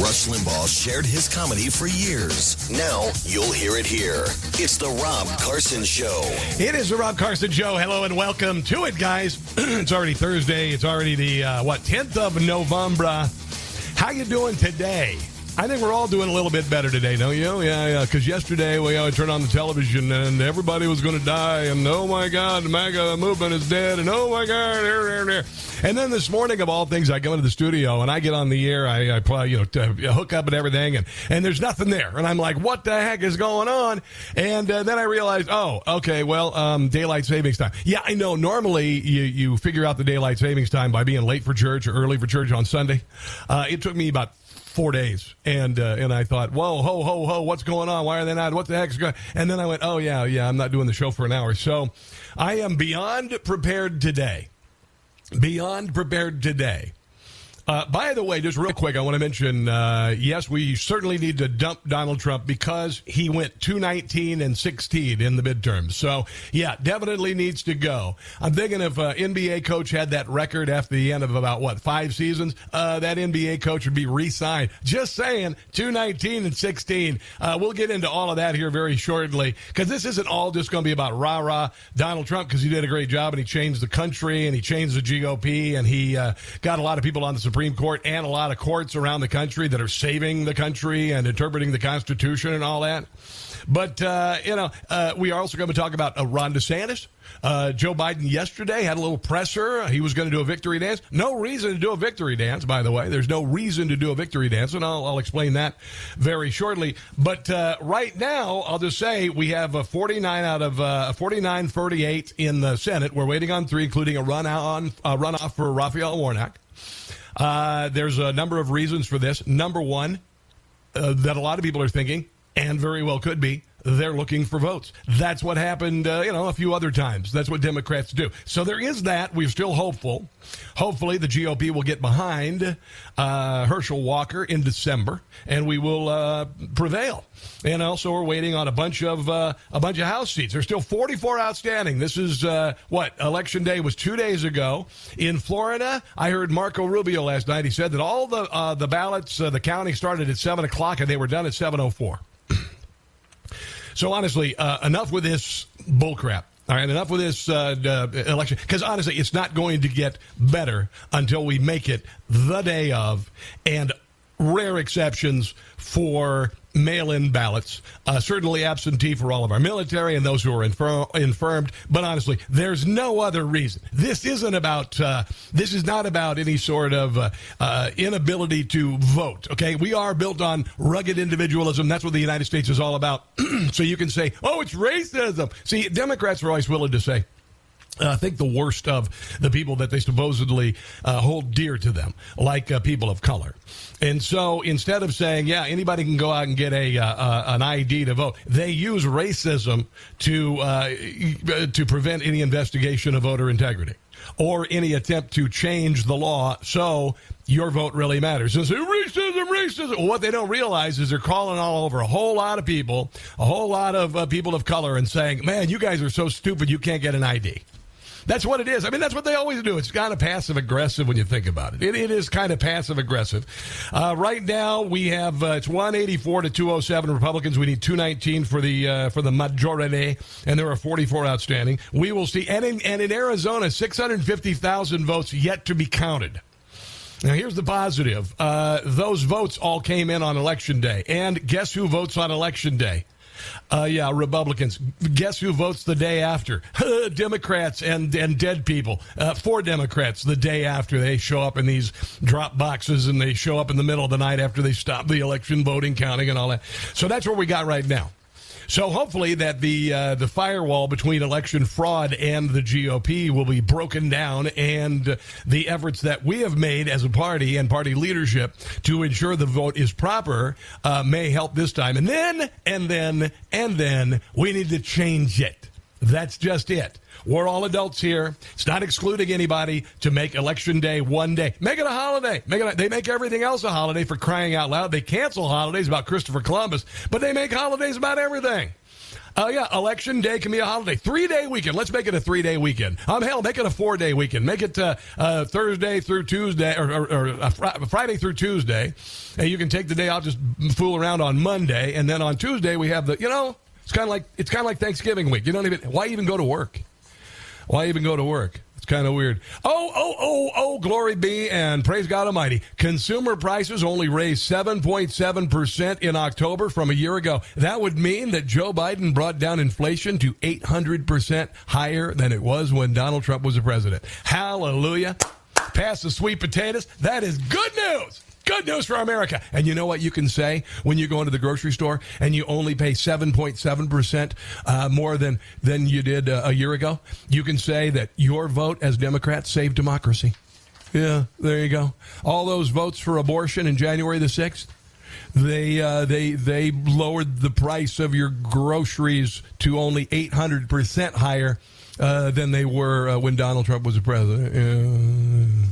Rush Limbaugh shared his comedy for years. Now you'll hear it here. It's the Rob Carson Show. It is the Rob Carson Show. Hello and welcome to it, guys. It's already Thursday. It's already the, 10th of November. How you doing today? I think we're all doing a little bit better today, don't you? Yeah. Because yesterday I turned on the television and everybody was going to die. And oh, my God, the MAGA movement is dead. And oh, my God. And then this morning, of all things, I go into the studio and I get on the air. I probably, hook up and everything. And there's nothing there. And I'm like, what the heck is going on? And then I realized, daylight savings time. Yeah, I know. Normally, you figure out the daylight savings time by being late for church or early for church on Sunday. It took me about 4 days, and I thought, whoa, ho, ho, ho, what's going on? Why are they not? What the heck's going on? And then I went, I'm not doing the show for an hour. So I am beyond prepared today. By the way, just real quick, I want to mention, yes, we certainly need to dump Donald Trump because he went 2-19-16 in the midterms. So, yeah, definitely needs to go. I'm thinking if an NBA coach had that record after the end of about, 5 seasons, that NBA coach would be re-signed. Just saying, 2-19-16. We'll get into all of that here very shortly because this isn't all just going to be about rah-rah Donald Trump because he did a great job and he changed the country and he changed the GOP and he got a lot of people on the Supreme Court and a lot of courts around the country that are saving the country and interpreting the Constitution and all that. But, we are also going to talk about Ron DeSantis. Joe Biden yesterday had a little presser. He was going to do a victory dance. No reason to do a victory dance, by the way. There's no reason to do a victory dance, and I'll explain that very shortly. But right now, I'll just say we have a 49 out of 49-38 in the Senate. We're waiting on 3, including a runoff for Raphael Warnock. There's a number of reasons for this. Number one, that a lot of people are thinking, and very well could be, they're looking for votes. That's what happened, a few other times. That's what Democrats do. So there is that. We're still hopeful. Hopefully the GOP will get behind Herschel Walker in December, and we will prevail. And also we're waiting on a bunch of House seats. There's still 44 outstanding. This is Election Day was 2 days ago in Florida. I heard Marco Rubio last night. He said that all the ballots, the counting started at 7:00 and they were done at 7:04. So, honestly, enough with this bullcrap. All right, enough with this election. Because, honestly, it's not going to get better until we make it the day of, and rare exceptions for mail-in ballots, certainly absentee for all of our military and those who are infirmed. But honestly, there's no other reason. This is not about any sort of inability to vote, okay? We are built on rugged individualism. That's what the United States is all about. So you can say, oh, it's racism. See, Democrats are always willing to say, I think the worst of the people that they supposedly hold dear to them, like people of color. And so instead of saying, yeah, anybody can go out and get an ID to vote, they use racism to prevent any investigation of voter integrity or any attempt to change the law so your vote really matters. And say, racism. Well, what they don't realize is they're calling all over a whole lot of people, people of color, and saying, man, you guys are so stupid you can't get an ID. That's what it is. I mean, that's what they always do. It's kind of passive-aggressive when you think about it. It is kind of passive-aggressive. Right now, we have it's 184 to 207 Republicans. We need 219 for the majority, and there are 44 outstanding. We will see. And in Arizona, 650,000 votes yet to be counted. Now, here's the positive. Those votes all came in on Election Day. And guess who votes on Election Day? Republicans. Guess who votes the day after? Democrats and dead people. For Democrats, the day after they show up in these drop boxes and they show up in the middle of the night after they stop the election voting, counting, and all that. So that's what we got right now. So hopefully that the firewall between election fraud and the GOP will be broken down, and the efforts that we have made as a party and party leadership to ensure the vote is proper may help this time. And then we need to change it. That's just it. We're all adults here. It's not excluding anybody to make Election Day one day. Make it a holiday. They make everything else a holiday, for crying out loud. They cancel holidays about Christopher Columbus, but they make holidays about everything. Yeah, Election Day can be a holiday. 3-day weekend. Let's make it a 3-day weekend. Hell, make it a 4-day weekend. Make it Thursday through Tuesday, or Friday through Tuesday. And you can take the day off, just fool around on Monday, and then on Tuesday we have the, you know, it's kind of like Thanksgiving week. You don't even, why even go to work? Why even go to work? It's kind of weird. Oh, glory be and praise God Almighty. Consumer prices only raised 7.7% in October from a year ago. That would mean that Joe Biden brought down inflation to 800% higher than it was when Donald Trump was the president. Hallelujah. Pass the sweet potatoes. That is good news. Good news for America. And you know what you can say when you go into the grocery store and you only pay 7.7% more than you did a year ago? You can say that your vote as Democrats saved democracy. Yeah, there you go. All those votes for abortion in January the 6th, they lowered the price of your groceries to only 800% higher than they were when Donald Trump was the president.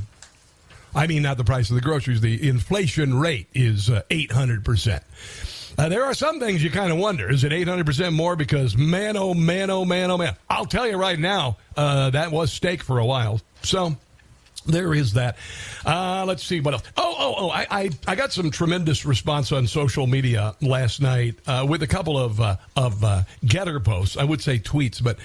I mean, not the price of the groceries. The inflation rate is 800%. There are some things you kind of wonder. Is it 800% more? Because man, oh, man, oh, man, oh, man. I'll tell you right now, that was steak for a while. So there is that. Let's see what else. I got some tremendous response on social media last night with a couple of getter posts. I would say tweets, but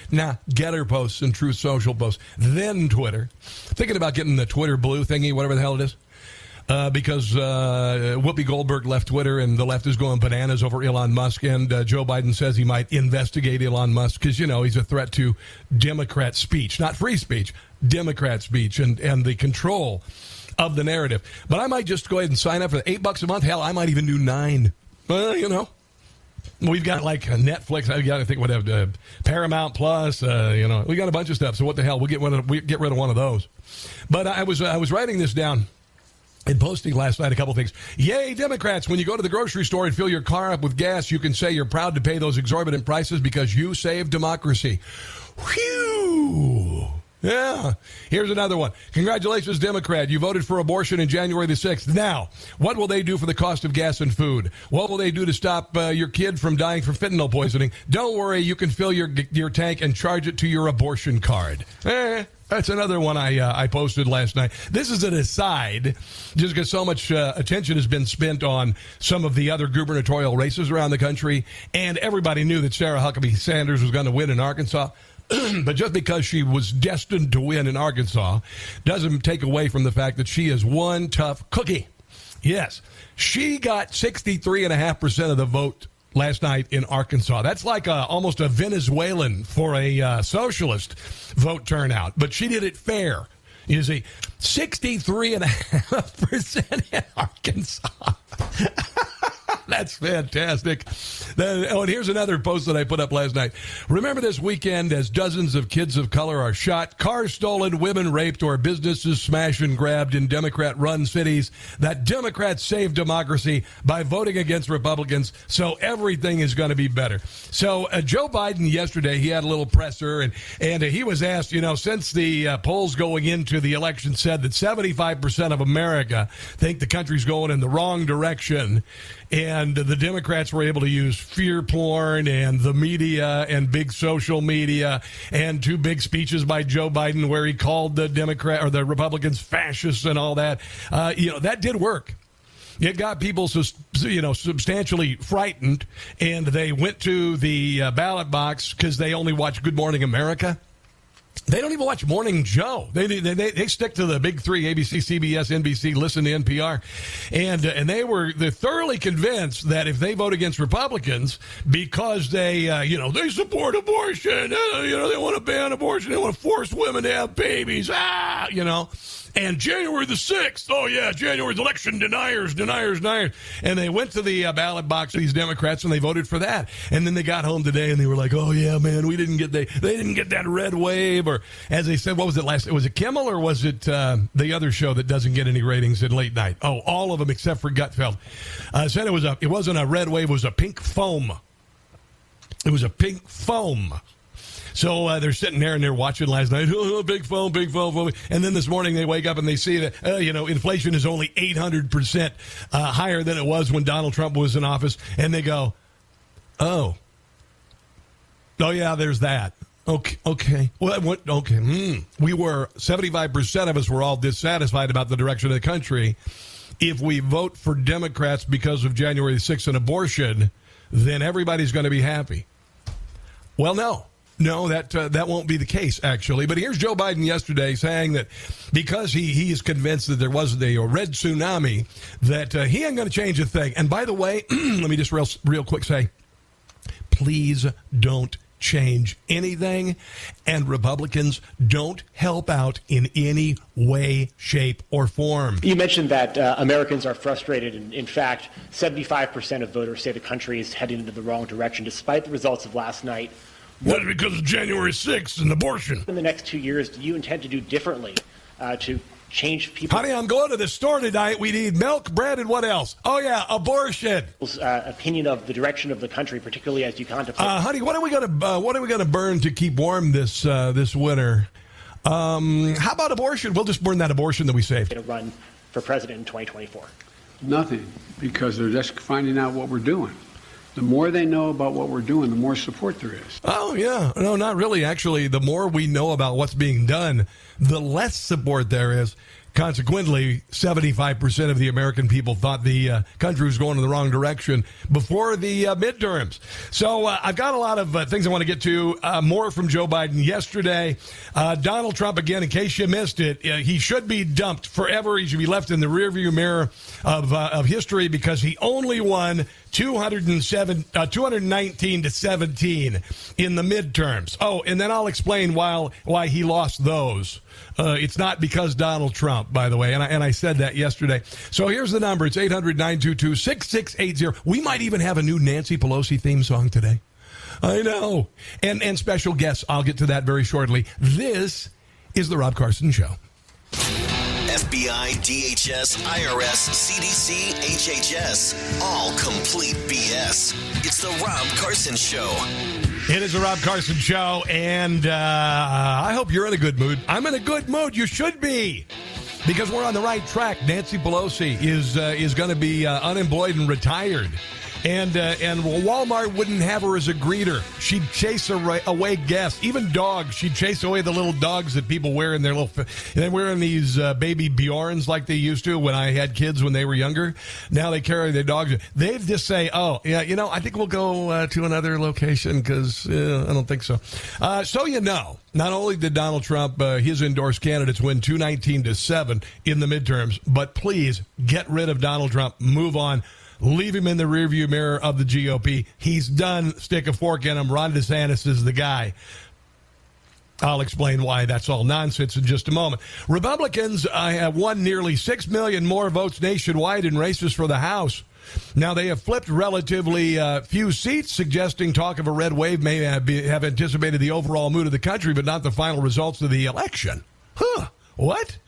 getter posts and Truth Social posts. Then Twitter. Thinking about getting the Twitter blue thingy, whatever the hell it is, because Whoopi Goldberg left Twitter and the left is going bananas over Elon Musk, and Joe Biden says he might investigate Elon Musk because, you know, he's a threat to Democrat speech, not free speech. Democrat speech and the control of the narrative. But I might just go ahead and sign up for $8 a month. Hell, I might even do $9. You know, we've got like Netflix. I got to think what have Paramount Plus. You know, we got a bunch of stuff. So what the hell? We'll get rid of one of those. But I was writing this down and posting last night a couple things. Yay, Democrats, when you go to the grocery store and fill your car up with gas, you can say you're proud to pay those exorbitant prices because you saved democracy. Whew. Yeah. Here's another one. Congratulations, Democrat. You voted for abortion in January the 6th. Now, what will they do for the cost of gas and food? What will they do to stop your kid from dying from fentanyl poisoning? Don't worry. You can fill your tank and charge it to your abortion card. That's another one I posted last night. This is an aside, just because so much attention has been spent on some of the other gubernatorial races around the country, and everybody knew that Sarah Huckabee Sanders was going to win in Arkansas. But just because she was destined to win in Arkansas doesn't take away from the fact that she is one tough cookie. Yes, she got 63.5% of the vote last night in Arkansas. That's like almost a Venezuelan for a socialist vote turnout. But she did it fair. You see, 63.5% in Arkansas. That's fantastic. And here's another post that I put up last night. Remember this weekend as dozens of kids of color are shot, cars stolen, women raped, or businesses smashed and grabbed in Democrat-run cities, that Democrats saved democracy by voting against Republicans, so everything is going to be better. So Joe Biden yesterday, he had a little presser, and he was asked, you know, since the polls going into the election said that 75% of America think the country's going in the wrong direction, and the Democrats were able to use fear porn and the media and big social media and two big speeches by Joe Biden where he called the Democrat or the Republicans fascists and all that. You know, that did work. It got people, you know, substantially frightened, and they went to the ballot box because they only watch Good Morning America. They don't even watch Morning Joe. They stick to the big three, ABC, CBS, NBC, listen to NPR. And they're thoroughly convinced that if they vote against Republicans because they, you know, they support abortion, you know, they want to ban abortion, they want to force women to have babies, you know. and January the 6th, oh yeah, January's election, deniers. And they went to the ballot box, these Democrats, and they voted for that. And then they got home today and they were like, oh yeah, man, we didn't get they didn't get that red wave. Or as they said, what was it last? Was it Kimmel or was it the other show that doesn't get any ratings at late night? Oh, all of them except for Gutfeld. Said it was it wasn't a red wave, it was a pink foam. It was a pink foam. So they're sitting there and they're watching last night, oh, big phone. And then this morning they wake up and they see that, inflation is only 800% higher than it was when Donald Trump was in office. And they go, oh, yeah, there's that. Okay. Well, okay. We were 75% of us were all dissatisfied about the direction of the country. If we vote for Democrats because of January 6th and abortion, then everybody's going to be happy. Well, no, that won't be the case, actually. But here's Joe Biden yesterday saying that because he is convinced that there wasn't a red tsunami, that he ain't going to change a thing. And by the way, let me just real quick say, please don't change anything. And Republicans, don't help out in any way, shape, or form. You mentioned that Americans are frustrated. And in fact, 75% of voters say the country is heading into the wrong direction, despite the results of last night. That's because of January 6th and abortion. In the next 2 years, do you intend to do differently to change people? Honey, I'm going to the store tonight. We need milk, bread, and what else? Oh, yeah, abortion. Opinion of the direction of the country, particularly as you contemplate. Honey, what are we going to burn to keep warm this winter? How about abortion? We'll just burn that abortion that we saved. To run for president in 2024. Nothing, because they're just finding out what we're doing. The more they know about what we're doing, the more support there is. Oh, yeah. No, not really. Actually, the more we know about what's being done, the less support there is. Consequently, 75% of the American people thought the country was going in the wrong direction before the midterms. So I've got a lot of things I want to get to. More from Joe Biden yesterday. Donald Trump, again, in case you missed it, he should be dumped forever. He should be left in the rearview mirror of history because he only won 219 to 17 in the midterms. Oh, and then I'll explain why he lost those. It's not because Donald Trump, by the way, and I said that yesterday. So here's the number. It's 800-922-6680. We might even have a new Nancy Pelosi theme song today. I know. And special guests. I'll get to that very shortly. This is the Rob Carson Show. FBI, DHS, IRS, CDC, HHS. All complete BS. It's the Rob Carson Show. It is the Rob Carson Show, and I hope you're in a good mood. I'm in a good mood. You should be, because we're on the right track. Nancy Pelosi is going to be unemployed and retired, and Walmart wouldn't have her as a greeter. She'd chase away guests, even dogs. She'd chase away the little dogs that people wear in their little. They're wearing these baby Bjorns like they used to when I had kids when they were younger. Now they carry their dogs. They'd just say, "Oh, yeah, I think we'll go to another location because I don't think so." Not only did Donald Trump, his endorsed candidates, win 219 to 7 in the midterms, but please get rid of Donald Trump. Move on. Leave him in the rearview mirror of the GOP. He's done. Stick a fork in him. Ron DeSantis is the guy. I'll explain why that's all nonsense in just a moment. Republicans have won nearly 6 million more votes nationwide in races for the House. Now, they have flipped relatively few seats, suggesting talk of a red wave may have anticipated the overall mood of the country, but not the final results of the election. Huh. What?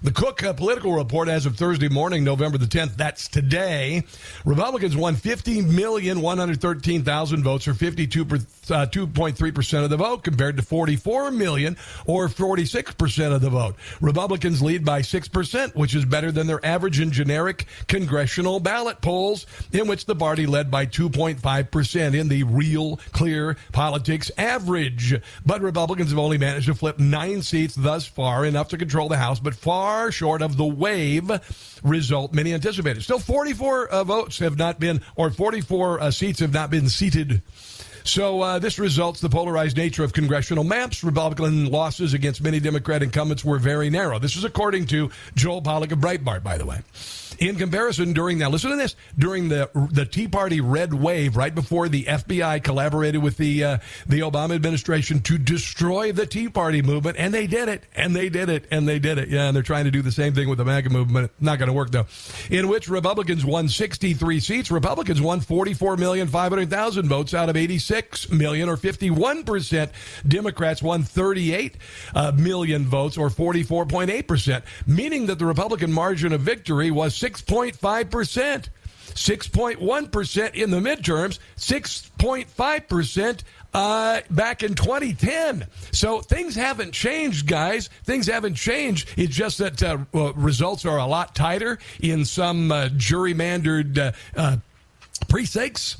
The Cook Political Report as of Thursday morning, November the 10th, that's today, Republicans won 50,113,000 votes or 52.3% of the vote compared to 44 million or 46% of the vote. Republicans lead by 6%, which is better than their average in generic congressional ballot polls in which the party led by 2.5% in the real clear politics average. But Republicans have only managed to flip 9 seats thus far, enough to control the House, but far short of the wave result many anticipated. Still, 44 seats have not been seated. So this results the polarized nature of congressional maps. Republican losses against many Democrat incumbents were very narrow. This is according to Joel Pollack of Breitbart, by the way. In comparison, during that, listen to this, during the Tea Party red wave, right before the FBI collaborated with the Obama administration to destroy the Tea Party movement, and they did it, and they did it, and they did it. Yeah, and they're trying to do the same thing with the MAGA movement. Not going to work, though. In which Republicans won 63 seats. Republicans won 44,500,000 votes out of 86 million, or 51%. Democrats won 38 million votes, or 44.8%, meaning that the Republican margin of victory was 6.5%, 6.1% in the midterms, 6.5% back in 2010. So things haven't changed, guys. Things haven't changed. It's just that results are a lot tighter in some gerrymandered precincts,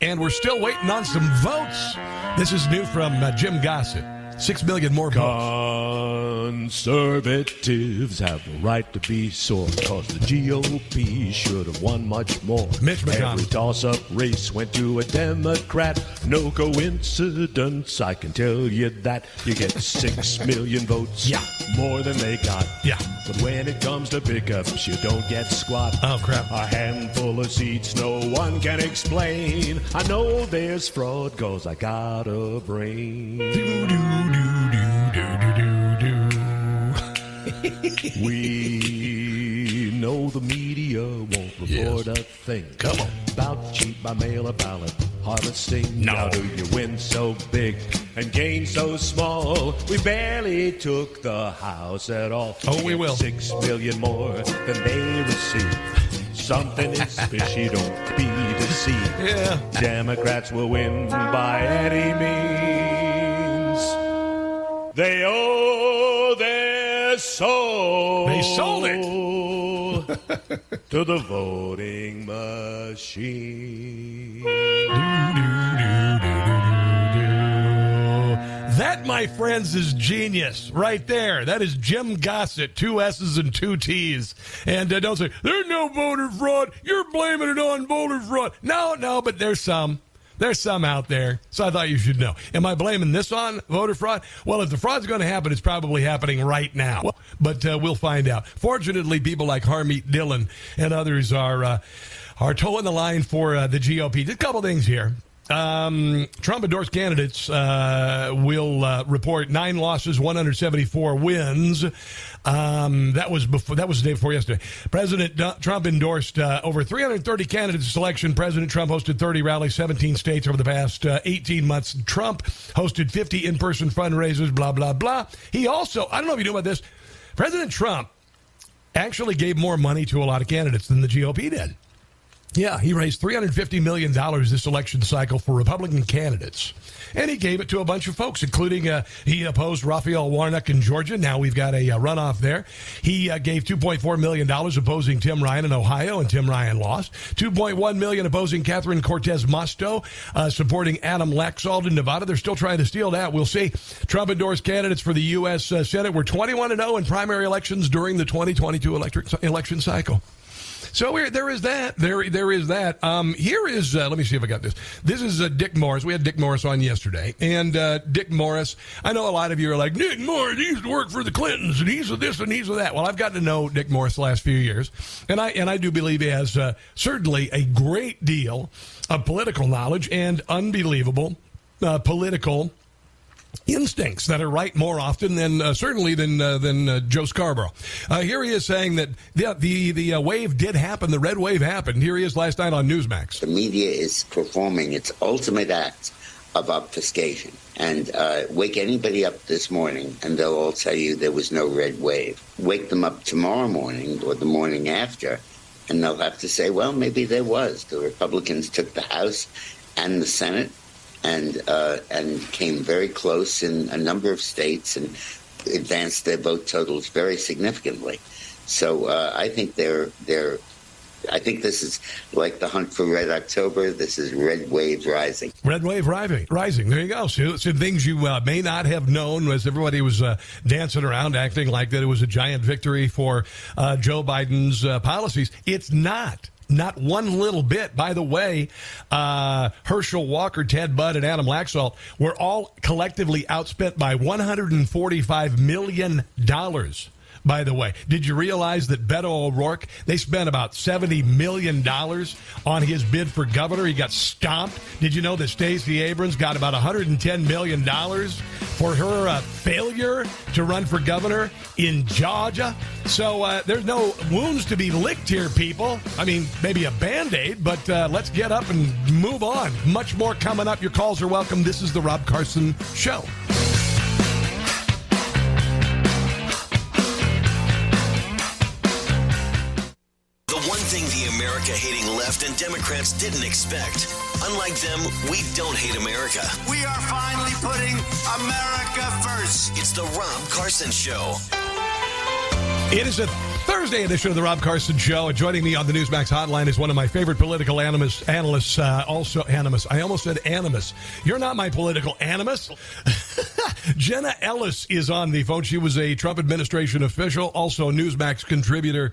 and we're still waiting on some votes. This is new from Jim Gossett. 6 million more votes. Conservatives have the right to be sore, because the GOP should have won much more. Mitch McConnell. Every toss-up race went to a Democrat. No coincidence, I can tell you that. You get 6 million votes, yeah, more than they got. Yeah. But when it comes to pickups, you don't get squat. Oh, crap. A handful of seats no one can explain. I know there's fraud, because I got a brain. We know the media won't report a thing. Come on. About cheat by mail or ballot harvesting. No. How do you win so big and gain so small? We barely took the House at all. Oh, we will. 6 million more than they received. Something is fishy, don't be deceived. Yeah. Democrats will win by any means. They owe their soul. They sold it. To the voting machine. That, my friends, is genius right there. That is Jim Gossett, two S's and two T's. And don't say, there's no voter fraud. You're blaming it on voter fraud. No, but there's some. There's some out there, so I thought you should know. Am I blaming this on voter fraud? Well, if the fraud's going to happen, it's probably happening right now. But we'll find out. Fortunately, people like Harmeet Dillon and others are toeing the line for the GOP. Just a couple things here. Trump-endorsed candidates will report 9 losses, 174 wins. That was the day before yesterday. President Trump endorsed over 330 candidates in selection. President Trump hosted 30 rallies, 17 states over the past 18 months. Trump hosted 50 in-person fundraisers, blah, blah, blah. He also, I don't know if you knew about this, President Trump actually gave more money to a lot of candidates than the GOP did. Yeah, he raised $350 million this election cycle for Republican candidates. And he gave it to a bunch of folks, including he opposed Raphael Warnock in Georgia. Now we've got a runoff there. He gave $2.4 million opposing Tim Ryan in Ohio, and Tim Ryan lost. $2.1 million opposing Catherine Cortez Masto, supporting Adam Laxalt in Nevada. They're still trying to steal that. We'll see. Trump-endorsed candidates for the U.S. Senate were 21-0 in primary elections during the 2022 election cycle. So there is that. There is that. Here is, let me see if I got this. This is Dick Morris. We had Dick Morris on yesterday. And Dick Morris, I know a lot of you are like, Dick Morris, he used to work for the Clintons, and he's with this and he's with that. Well, I've gotten to know Dick Morris the last few years. And I do believe he has certainly a great deal of political knowledge and unbelievable political instincts that are right more often than certainly than Joe Scarborough. Here he is saying that the wave did happen, the red wave happened. Here he is last night on Newsmax. The media is performing its ultimate act of obfuscation. And wake anybody up this morning, and they'll all tell you there was no red wave. Wake them up tomorrow morning or the morning after, and they'll have to say, well, maybe there was. The Republicans took the House and the Senate, and came very close in a number of states and advanced their vote totals very significantly. So I think they're. I think this is like the hunt for Red October. This is Red Wave rising. Red Wave rising. There you go. So, some things you may not have known as everybody was dancing around, acting like that it was a giant victory for Joe Biden's policies. It's not. Not one little bit. By the way, Herschel Walker, Ted Budd, and Adam Laxalt were all collectively outspent by $145 million by the way. Did you realize that Beto O'Rourke, they spent about $70 million on his bid for governor? He got stomped. Did you know that Stacey Abrams got about $110 million for her failure to run for governor in Georgia? So there's no wounds to be licked here, people. I mean, maybe a Band-Aid, but let's get up and move on. Much more coming up. Your calls are welcome. This is the Rob Carson Show. America-hating left and Democrats didn't expect. Unlike them, we don't hate America. We are finally putting America first. It's the Rob Carson Show. It is a Thursday edition of the Rob Carson Show. And joining me on the Newsmax hotline is one of my favorite political analysts, also animus. I almost said animus. You're not my political animus. Jenna Ellis is on the phone. She was a Trump administration official, also a Newsmax contributor.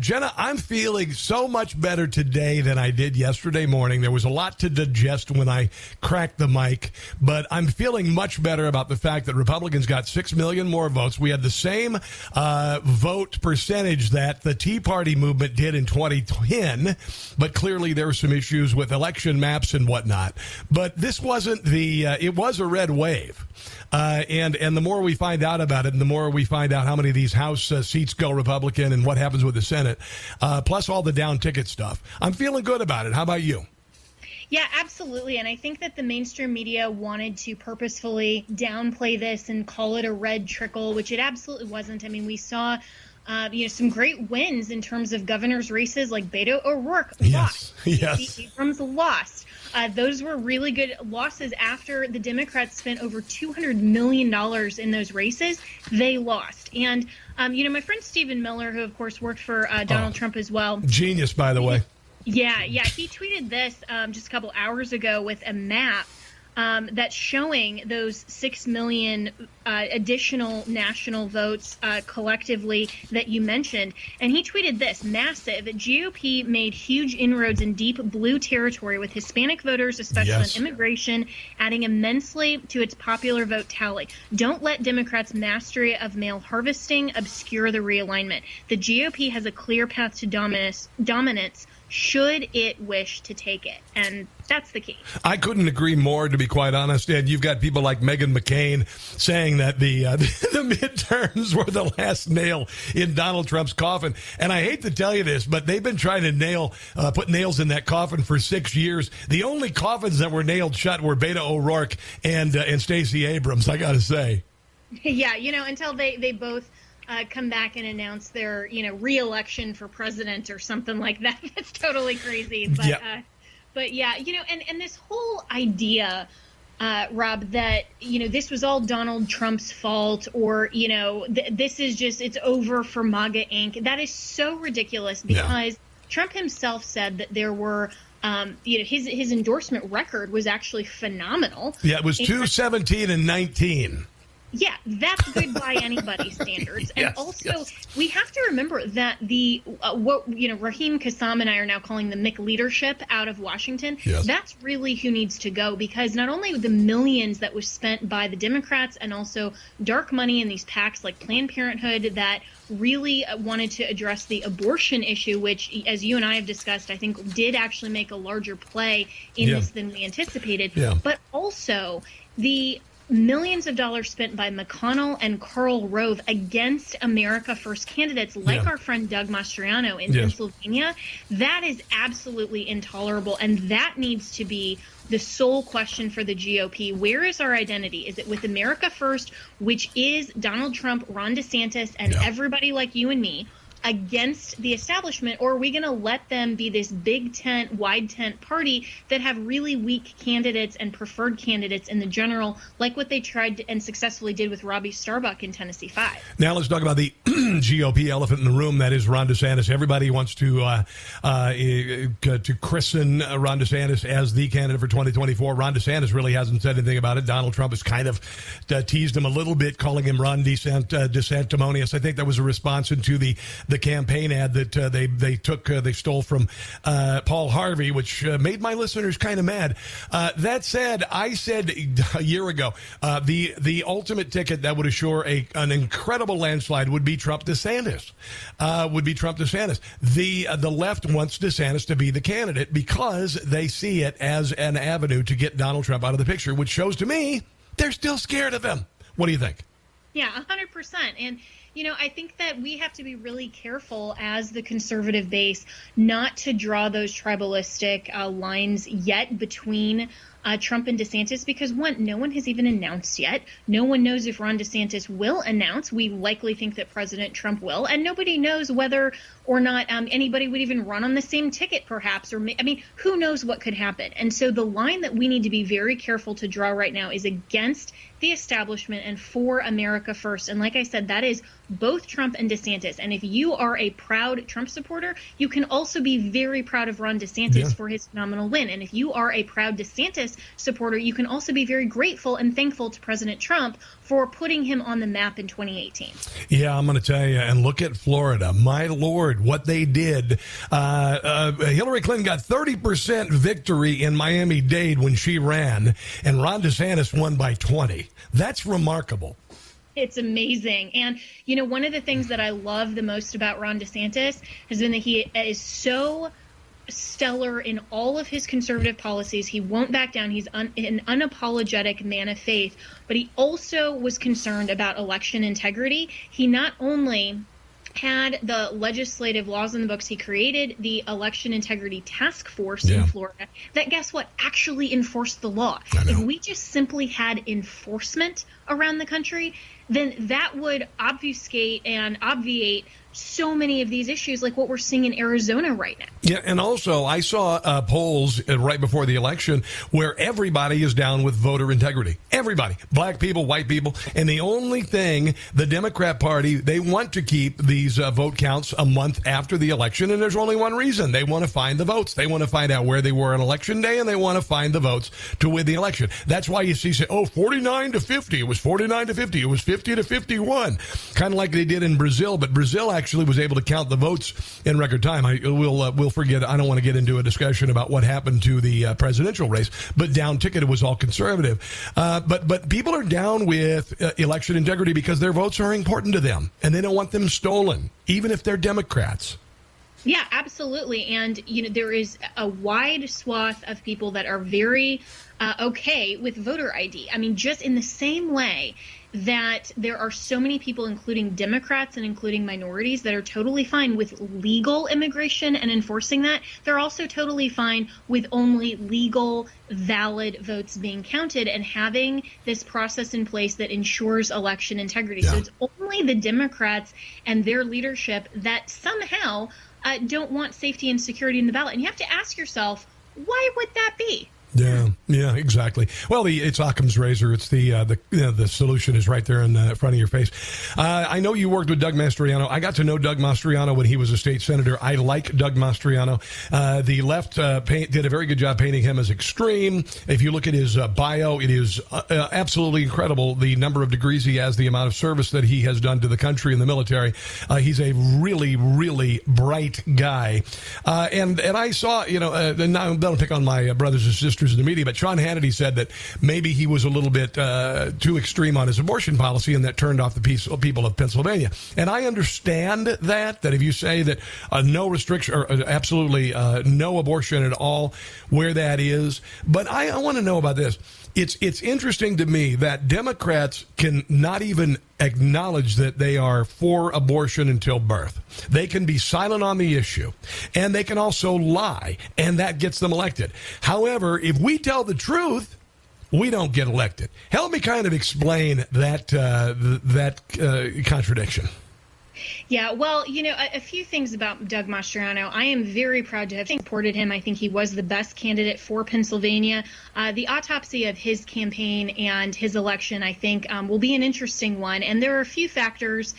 Jenna, I'm feeling so much better today than I did yesterday morning. There was a lot to digest when I cracked the mic, but I'm feeling much better about the fact that Republicans got 6 million more votes. We had the same vote percentage that the Tea Party movement did in 2010, but clearly there were some issues with election maps and whatnot. But this wasn't the, it was a red wave. And the more we find out about it, and the more we find out how many of these House seats go Republican and what happens with the Senate, plus all the down ticket stuff, I'm feeling good about it. How about you? Yeah, absolutely. And I think that the mainstream media wanted to purposefully downplay this and call it a red trickle, which it absolutely wasn't. I mean, we saw some great wins in terms of governor's races, like Beto O'Rourke lost. Yes. Stacey Abrams lost. Those were really good losses after the Democrats spent over $200 million in those races. They lost. And, my friend Stephen Miller, who, of course, worked for Donald Trump as well. Genius, by the way. Yeah. He tweeted this just a couple hours ago with a map that's showing those 6 million additional national votes collectively that you mentioned. And he tweeted this: massive GOP made huge inroads in deep blue territory with Hispanic voters, especially on immigration, adding immensely to its popular vote tally. Don't let Democrats' mastery of mail harvesting obscure the realignment. The GOP has a clear path to dominance should it wish to take it. And that's the key. I couldn't agree more, to be quite honest. And you've got people like Meghan McCain saying that the midterms were the last nail in Donald Trump's coffin. And I hate to tell you this, but they've been trying to put nails in that coffin for 6 years. The only coffins that were nailed shut were Beto O'Rourke and Stacey Abrams, I got to say. Yeah, until they both come back and announce their, re-election for president or something like that. That's totally crazy. But, and this whole idea, Rob, that, this was all Donald Trump's fault or, this is just, it's over for MAGA Inc. That is so ridiculous because Trump himself said that there were, his endorsement record was actually phenomenal. Yeah, it was 217 and 19. Yeah, that's good by anybody's standards. And we have to remember that the Raheem Kassam and I are now calling the McLeadership out of Washington. Yes. That's really who needs to go, because not only the millions that was spent by the Democrats and also dark money in these PACs like Planned Parenthood that really wanted to address the abortion issue, which, as you and I have discussed, I think did actually make a larger play in this than we anticipated. Yeah. But also the millions of dollars spent by McConnell and Karl Rove against America First candidates like our friend Doug Mastriano in Pennsylvania. That is absolutely intolerable, and that needs to be the sole question for the GOP. Where is our identity? Is it with America First, which is Donald Trump, Ron DeSantis, and everybody like you and me, against the establishment, or are we going to let them be this big tent, wide tent party that have really weak candidates and preferred candidates in the general, like what they tried and successfully did with Robbie Starbuck in Tennessee 5? Now let's talk about the GOP elephant in the room, that is Ron DeSantis. Everybody wants to christen Ron DeSantis as the candidate for 2024. Ron DeSantis really hasn't said anything about it. Donald Trump has kind of teased him a little bit, calling him Ron DeSantimonious. I think that was a response into the the campaign ad that they stole from Paul Harvey, which made my listeners kind of mad. That said, I said a year ago, the ultimate ticket that would assure an incredible landslide would be Trump DeSantis. The left wants DeSantis to be the candidate because they see it as an avenue to get Donald Trump out of the picture, which shows to me they're still scared of him. What do you think? Yeah, 100%. And, you know, I think that we have to be really careful as the conservative base not to draw those tribalistic lines yet between Trump and DeSantis, because one, no one has even announced yet. No one knows if Ron DeSantis will announce. We likely think that President Trump will, and nobody knows whether or not anybody would even run on the same ticket, perhaps. Or I mean, who knows what could happen? And so the line that we need to be very careful to draw right now is against the establishment and for America first. And like I said, that is both Trump and DeSantis. And if you are a proud Trump supporter, you can also be very proud of Ron DeSantis for his phenomenal win. And if you are a proud DeSantis supporter, you can also be very grateful and thankful to President Trump for putting him on the map in 2018. Yeah, I'm going to tell you, and look at Florida. My Lord, what they did. Hillary Clinton got 30% victory in Miami-Dade when she ran, and Ron DeSantis won by 20. That's remarkable. It's amazing. And, you know, one of the things that I love the most about Ron DeSantis has been that he is so stellar in all of his conservative policies. He won't back down. He's an unapologetic man of faith, but he also was concerned about election integrity. He not only had the legislative laws in the books, he created the Election Integrity Task Force in Florida that, guess what, actually enforced the law. If we just simply had enforcement around the country, then that would obfuscate and obviate so many of these issues like what we're seeing in Arizona right now. Yeah, and also I saw polls right before the election where everybody is down with voter integrity. Everybody. Black people, white people. And the only thing, the Democrat Party, they want to keep these vote counts a month after the election, and there's only one reason. They want to find the votes. They want to find out where they were on election day, and they want to find the votes to win the election. That's why you see, say, 49-50. It was 49-50. It was 50-51. Kind of like they did in Brazil, but Brazil actually was able to count the votes in record time. We'll forget. I don't want to get into a discussion about what happened to the presidential race, but down ticket, it was all conservative. But people are down with election integrity because their votes are important to them, and they don't want them stolen, even if they're Democrats. Yeah, absolutely. And, you know, there is a wide swath of people that are very okay with voter ID. I mean, just in the same way that there are so many people, including Democrats and including minorities, that are totally fine with legal immigration and enforcing that. They're also totally fine with only legal, valid votes being counted and having this process in place that ensures election integrity. Yeah. So it's only the Democrats and their leadership that somehow don't want safety and security in the ballot. And you have to ask yourself, why would that be? Yeah, exactly. Well, it's Occam's razor. It's the solution is right there in the front of your face. I know you worked with Doug Mastriano. I got to know Doug Mastriano when he was a state senator. I like Doug Mastriano. The left did a very good job painting him as extreme. If you look at his bio, it is absolutely incredible, the number of degrees he has, the amount of service that he has done to the country and the military. He's a really, really bright guy. And I saw, you know, don't pick on my brothers and sisters in the media, but Sean Hannity said that maybe he was a little bit too extreme on his abortion policy, and that turned off the people of Pennsylvania. And I understand that if you say that no restriction or absolutely no abortion at all, where that is. But I want to know about this. It's interesting to me that Democrats can not even acknowledge that they are for abortion until birth. They can be silent on the issue, and they can also lie, and that gets them elected. However, if we tell the truth, we don't get elected. Help me kind of explain that contradiction. Yeah, well, you know, a few things about Doug Mastriano. I am very proud to have supported him. I think he was the best candidate for Pennsylvania. The autopsy of his campaign and his election, I think, will be an interesting one. And there are a few factors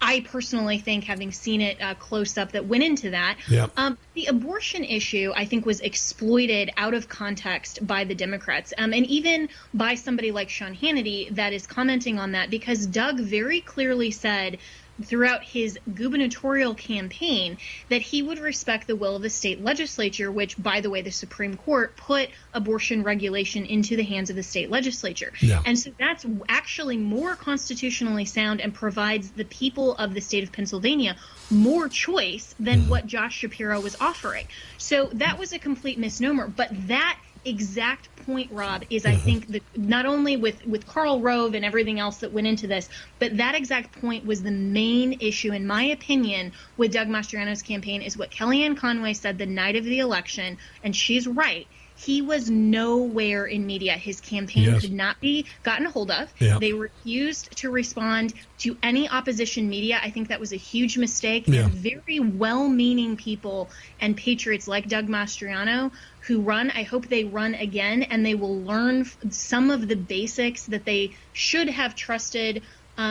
I personally think, having seen it close up, that went into that. Yep. The abortion issue, I think, was exploited out of context by the Democrats, and even by somebody like Sean Hannity that is commenting on that, because Doug very clearly said throughout his gubernatorial campaign that he would respect the will of the state legislature, which, by the way, the Supreme Court put abortion regulation into the hands of the state legislature. Yeah. And so that's actually more constitutionally sound and provides the people of the state of Pennsylvania more choice than what Josh Shapiro was offering. So that was a complete misnomer. But that exact point, Rob, is I think that not only with Karl Rove and everything else that went into this, but that exact point was the main issue, in my opinion, with Doug Mastriano's campaign, is what Kellyanne Conway said the night of the election, and she's right. He was nowhere in media. His campaign could not be gotten a hold of. Yeah. They refused to respond to any opposition media. I think that was a huge mistake. Yeah. And very well-meaning people and patriots like Doug Mastriano who run, I hope they run again, and they will learn some of the basics that they should have trusted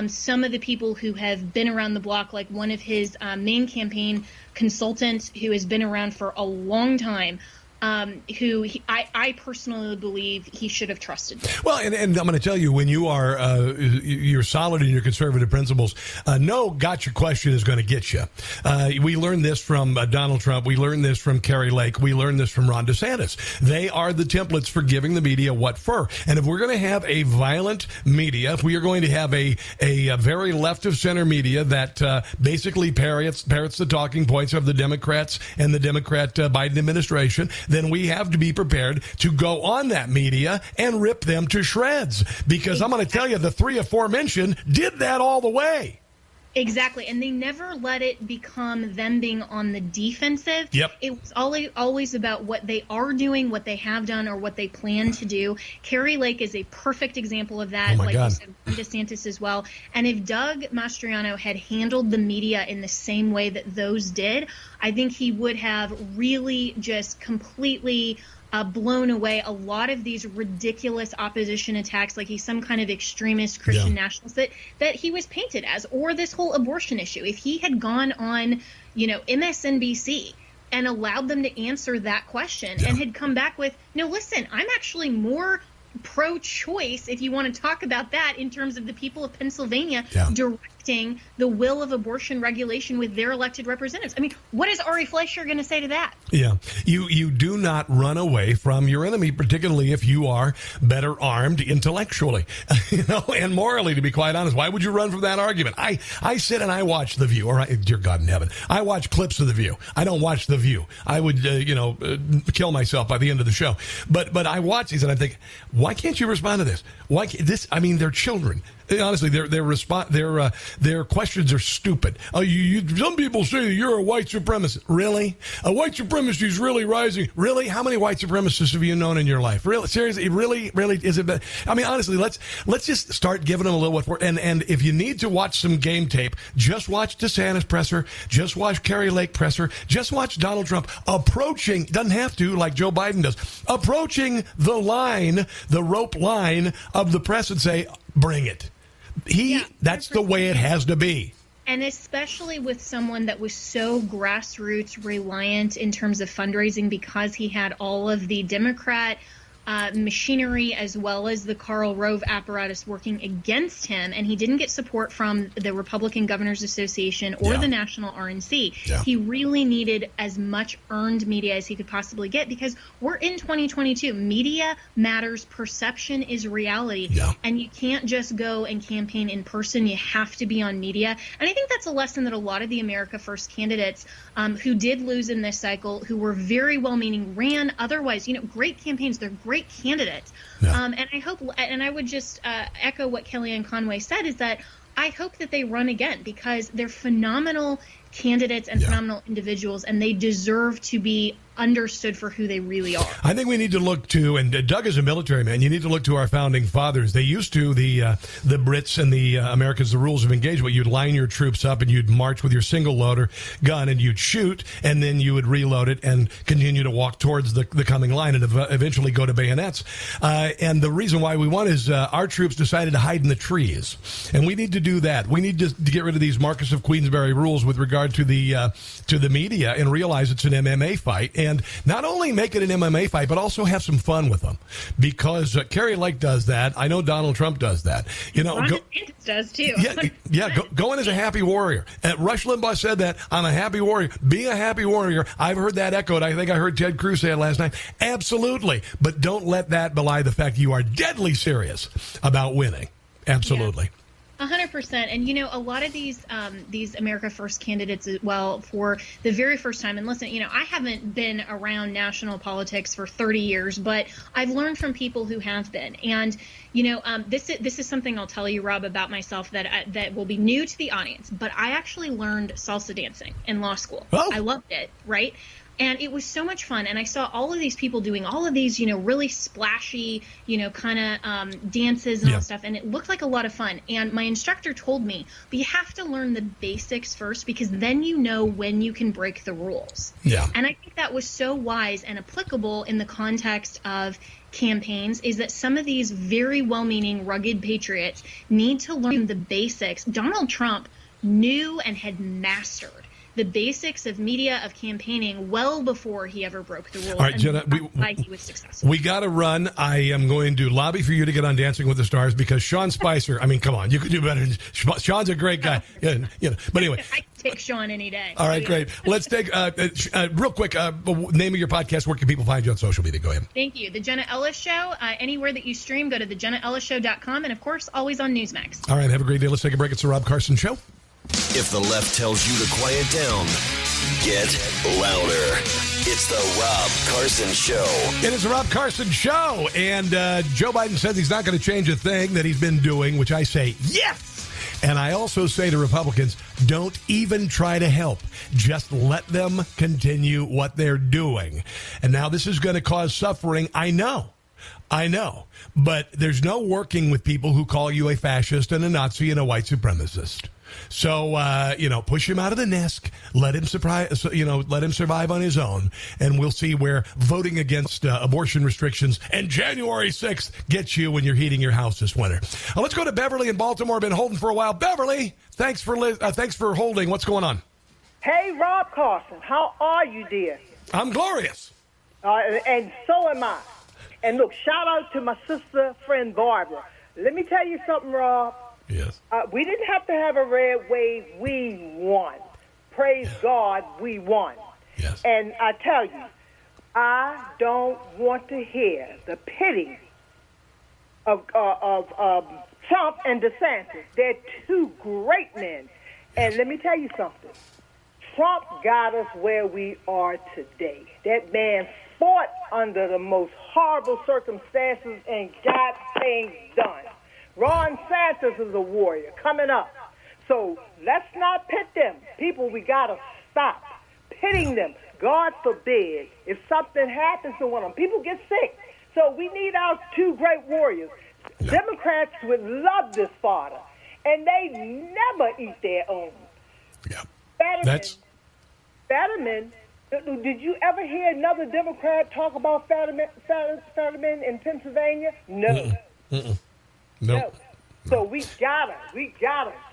some of the people who have been around the block, like one of his main campaign consultants who has been around for a long time. I personally believe he should have trusted. Well, and I'm going to tell you, when you are you're solid in your conservative principles, no gotcha question is going to get you. We learned this from Donald Trump. We learned this from Carrie Lake. We learned this from Ron DeSantis. They are the templates for giving the media what for. And if we're going to have a violent media, if we are going to have a very left of center media that basically parrots the talking points of the Democrats and the Democrat Biden administration, then we have to be prepared to go on that media and rip them to shreds. Because I'm going to tell you, the three aforementioned did that all the way. Exactly. And they never let it become them being on the defensive. Yep. It was always about what they are doing, what they have done, or what they plan to do. Carrie Lake is a perfect example of that. Oh, like God. You said, DeSantis as well. And if Doug Mastriano had handled the media in the same way that those did, I think he would have really just completely blown away a lot of these ridiculous opposition attacks, like he's some kind of extremist Christian nationalist that he was painted as, or this whole abortion issue. If he had gone on, MSNBC and allowed them to answer that question and had come back with, no, listen, I'm actually more pro-choice, if you want to talk about that, in terms of the people of Pennsylvania directing the will of abortion regulation with their elected representatives. I mean, what is Ari Fleischer going to say to that? Yeah, you do not run away from your enemy, particularly if you are better armed intellectually, and morally, to be quite honest. Why would you run from that argument? I sit and I watch The View, or dear God in heaven, I watch clips of The View. I don't watch The View. I would, kill myself by the end of the show. But I watch these and I think, why can't you respond to this? Why can't this? I mean, they're children. Honestly, their questions are stupid. Some people say you're a white supremacist. Really? A white supremacy is really rising. Really? How many white supremacists have you known in your life? Really? Seriously? Really? Is it? I mean, honestly, let's just start giving them a little what for. And if you need to watch some game tape, just watch DeSantis presser, just watch Kerry Lake presser, just watch Donald Trump approaching. Doesn't have to, like Joe Biden does, approaching the line, the rope line of the press, and say, "Bring it." That's the way it has to be. And especially with someone that was so grassroots reliant in terms of fundraising, because he had all of the Democrat machinery as well as the Karl Rove apparatus working against him, and he didn't get support from the Republican Governors Association or the National RNC. Yeah. He really needed as much earned media as he could possibly get, because we're in 2022. Media matters. Perception is reality. Yeah. And you can't just go and campaign in person. You have to be on media. And I think that's a lesson that a lot of the America First candidates who did lose in this cycle, who were very well-meaning, ran otherwise, great campaigns. They're great candidates. Yeah. And I hope, and I would just echo what Kellyanne Conway said, is that I hope that they run again, because they're phenomenal candidates and phenomenal individuals, and they deserve to be understood for who they really are. I think we need to look to, and Doug is a military man, you need to look to our founding fathers. They used to, the Brits and the Americans, the rules of engagement, you'd line your troops up and you'd march with your single loader gun and you'd shoot, and then you would reload it and continue to walk towards the coming line and eventually go to bayonets. And the reason why we want is our troops decided to hide in the trees, and we need to do that. We need to get rid of these Marcus of Queensberry rules with regard to the media and realize it's an MMA fight. and not only make it an MMA fight, but also have some fun with them, because Carrie Lake does that. I know Donald Trump does that. You know, Ron DeSantis does too. Go in as a happy warrior. And Rush Limbaugh said that. I'm a happy warrior. Be a happy warrior. I've heard that echoed. I think I heard Ted Cruz say it last night. Absolutely. But don't let that belie the fact you are deadly serious about winning. Absolutely. Yeah. 100%. And, you know, a lot of these America First candidates as well, for the very first time. And listen, you know, I haven't been around national politics for 30 years, but I've learned from people who have been. And, you know, this is something I'll tell you, Rob, about myself that will be new to the audience. But I actually learned salsa dancing in law school. Oh. I loved it. Right. And it was so much fun. And I saw all of these people doing all of these, you know, really splashy, you know, kind of dances and all that stuff. And it looked like a lot of fun. And my instructor told me, but you have to learn the basics first, because then you know when you can break the rules. Yeah. And I think that was so wise and applicable in the context of campaigns, is that some of these very well-meaning, rugged patriots need to learn the basics. Donald Trump knew and had mastered the basics of media, of campaigning, well before he ever broke the rules. All right, Jenna, he was successful. We got to run. I am going to lobby for you to get on Dancing with the Stars, because Sean Spicer, I mean, come on, you could do better. Sean's a great guy. Yeah, you know. But anyway. I take Sean any day. All right, great. Let's take, real quick, name of your podcast. Where can people find you on social media? Go ahead. Thank you. The Jenna Ellis Show. Anywhere that you stream, go to thejennalisshow.com. And, of course, always on Newsmax. All right, have a great day. Let's take a break. It's the Rob Carson Show. If the left tells you to quiet down, get louder. It's the Rob Carson Show. It is the Rob Carson Show. And Joe Biden says he's not going to change a thing that he's been doing, which I say, yes. And I also say to Republicans, don't even try to help. Just let them continue what they're doing. And now this is going to cause suffering. I know. But there's no working with people who call you a fascist and a Nazi and a white supremacist. So, you know, push him out of the nest, let him survive on his own, and we'll see where voting against abortion restrictions and January 6th gets you when you're heating your house this winter. Let's go to Beverly in Baltimore. Been holding for a while. Beverly, thanks for holding. What's going on? Hey, Rob Carson, how are you, dear? I'm glorious. And so am I. And look, shout out to my sister, friend Barbara. Let me tell you something, Rob. Yes. We didn't have to have a red wave. We won. Praise God, we won. Yes. And I tell you, I don't want to hear the pity of Trump and DeSantis. They're two great men. And let me tell you something. Trump got us where we are today. That man fought under the most horrible circumstances and got things done. Ron DeSantis is a warrior coming up. So let's not pit them. People, we got to stop pitting them. God forbid if something happens to one of them. People get sick. So we need our two great warriors. Democrats would love this fodder, and they never eat their own. Yeah. Fetterman, did you ever hear another Democrat talk about Fetterman in Pennsylvania? No. Mm-mm. Nope. So we got it.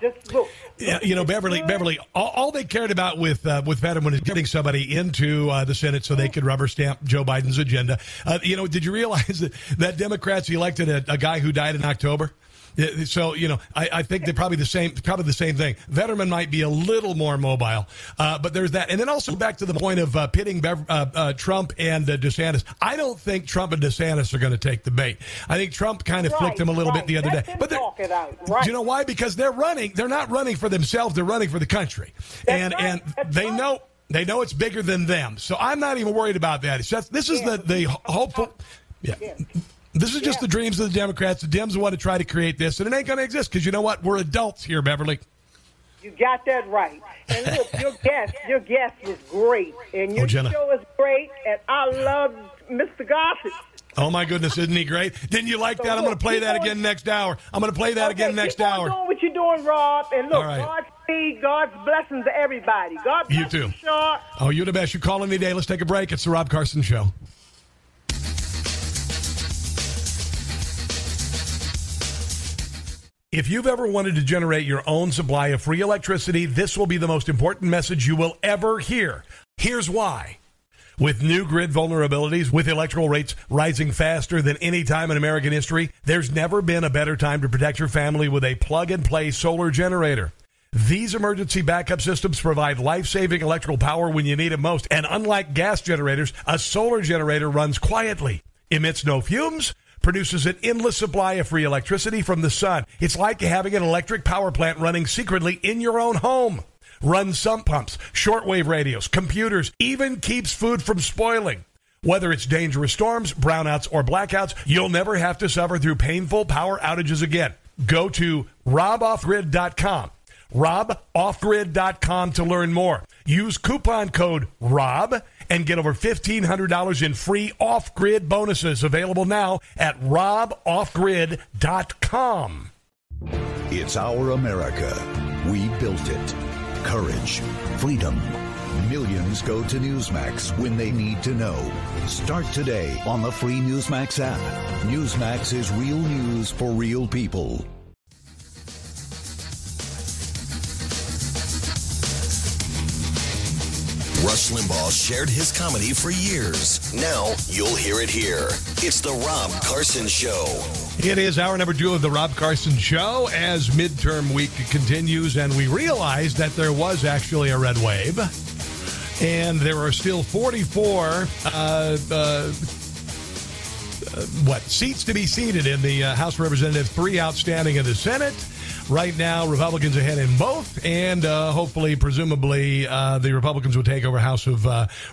Just look. Yeah, you know, Beverly. All they cared about with Fetterman is getting somebody into the Senate so they could rubber stamp Joe Biden's agenda. You know, did you realize that Democrats elected a guy who died in October? So, you know, I think they're probably the same thing. Fetterman might be a little more mobile, but there's that. And then also back to the point of pitting Trump and DeSantis. I don't think Trump and DeSantis are going to take the bait. I think Trump kind of flicked them a little bit the other day. But do you know why? Because they're running. They're not running for themselves. They're running for the country. They know it's bigger than them. So I'm not even worried about that. It's just, this is the hopeful. Yeah. This is just the dreams of the Democrats. The Dems want to try to create this, and it ain't going to exist, because you know what? We're adults here, Beverly. You got that right. And look, your guest was great, and your show is great, and I love Mr. Gossett. Oh, my goodness, isn't he great? Didn't you like that? I'm going to play that again next hour. Keep doing what you're doing, Rob, and look, right. Godspeed, God's blessings to everybody. God bless you, too. Sean. Oh, you're the best. You call any day. Let's take a break. It's the Rob Carson Show. If you've ever wanted to generate your own supply of free electricity, this will be the most important message you will ever hear. Here's why. With new grid vulnerabilities, with electoral rates rising faster than any time in American history, there's never been a better time to protect your family with a plug-and-play solar generator. These emergency backup systems provide life-saving electrical power when you need it most. And unlike gas generators, a solar generator runs quietly, emits no fumes, produces an endless supply of free electricity from the sun. It's like having an electric power plant running secretly in your own home. Runs sump pumps, shortwave radios, computers, even keeps food from spoiling. Whether it's dangerous storms, brownouts, or blackouts, you'll never have to suffer through painful power outages again. Go to roboffgrid.com. roboffgrid.com to learn more. Use coupon code ROB and get over $1,500 in free off-grid bonuses available now at roboffgrid.com. It's our America. We built it. Courage, freedom. Millions go to Newsmax when they need to know. Start today on the free Newsmax app. Newsmax is real news for real people. Rush Limbaugh shared his comedy for years. Now you'll hear it here. It's the Rob Carson Show. It is hour number two of the Rob Carson Show as midterm week continues, and we realize that there was actually a red wave, and there are still 44 seats to be seated in the House of Representatives, three outstanding in the Senate. Right now, Republicans ahead in both, and hopefully, presumably, the Republicans will take over House of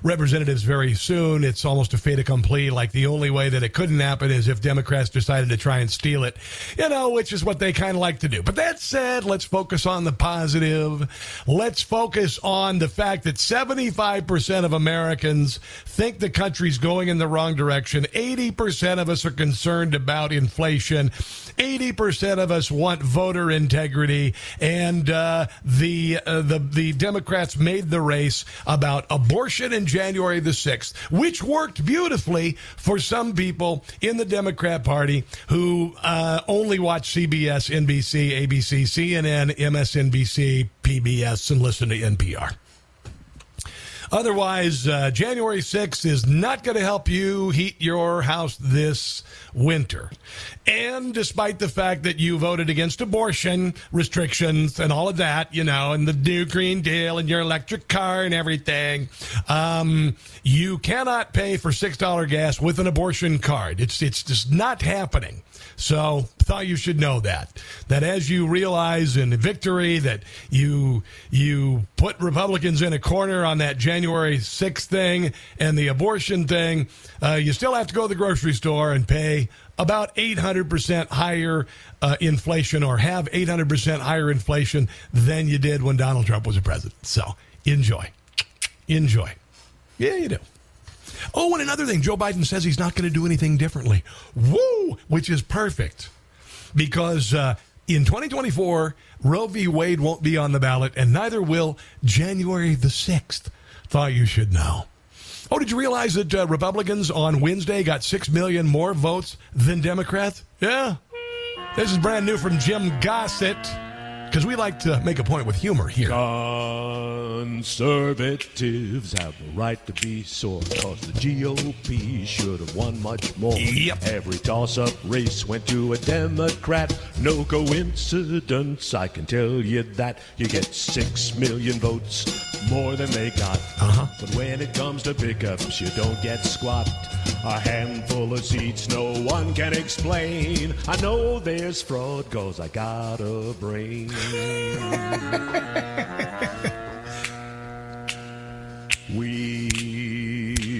Representatives very soon. It's almost a fait accompli. Like, the only way that it couldn't happen is if Democrats decided to try and steal it, you know, which is what they kind of like to do. But that said, let's focus on the positive. Let's focus on the fact that 75% of Americans think the country's going in the wrong direction. 80% of us are concerned about inflation. 80% of us want voter integrity, and the Democrats made the race about abortion in January the 6th, which worked beautifully for some people in the Democrat Party who only watch CBS, NBC, ABC, CNN, MSNBC, PBS, and listen to NPR. Otherwise, January 6th is not going to help you heat your house this winter. And despite the fact that you voted against abortion restrictions and all of that, you know, and the New Green Deal and your electric car and everything, you cannot pay for $6 gas with an abortion card. It's just not happening. So thought you should know that as you realize in victory that you put Republicans in a corner on that January 6th thing and the abortion thing, you still have to go to the grocery store and pay about 800% higher inflation, or have 800% higher inflation than you did when Donald Trump was a president. So enjoy. Yeah, you do. Oh, and another thing, Joe Biden says he's not going to do anything differently. Woo! Which is perfect, because in 2024, Roe v. Wade won't be on the ballot, and neither will January the 6th. Thought you should know. Oh, did you realize that Republicans on Wednesday got 6 million more votes than Democrats? Yeah. This is brand new from Jim Gossett, because we like to make a point with humor here. Conservatives have the right to be sore, because the GOP should have won much more. Yep. Every toss-up race went to a Democrat. No coincidence, I can tell you that. You get 6 million votes, more than they got. Uh-huh. But when it comes to pickups, you don't get squat. A handful of seats no one can explain. I know there's fraud, cause I got a brain. We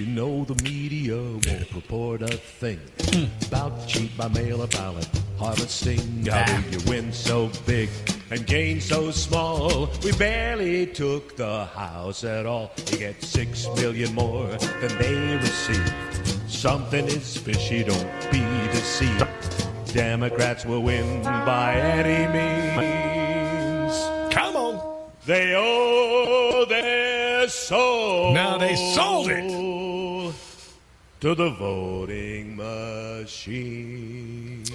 know the media won't purport a thing about cheat by mail or ballot harvesting. How do you win so big and gain so small? We barely took the House at all. You get 6 million more than they received. Something is fishy, don't be deceived. Democrats will win by any means. Come on. They owe their soul. Now they sold it to the voting machine.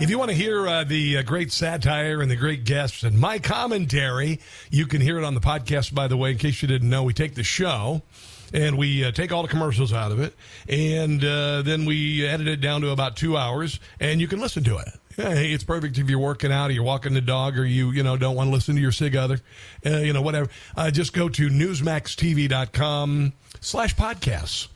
If you want to hear the great satire and the great guests and my commentary, you can hear it on the podcast, by the way, in case you didn't know. We take the show, and we take all the commercials out of it, and then we edit it down to about 2 hours, and you can listen to it. Hey, it's perfect if you're working out or you're walking the dog or you know, don't want to listen to your sig other, you know, whatever. Just go to NewsmaxTV.com/podcasts.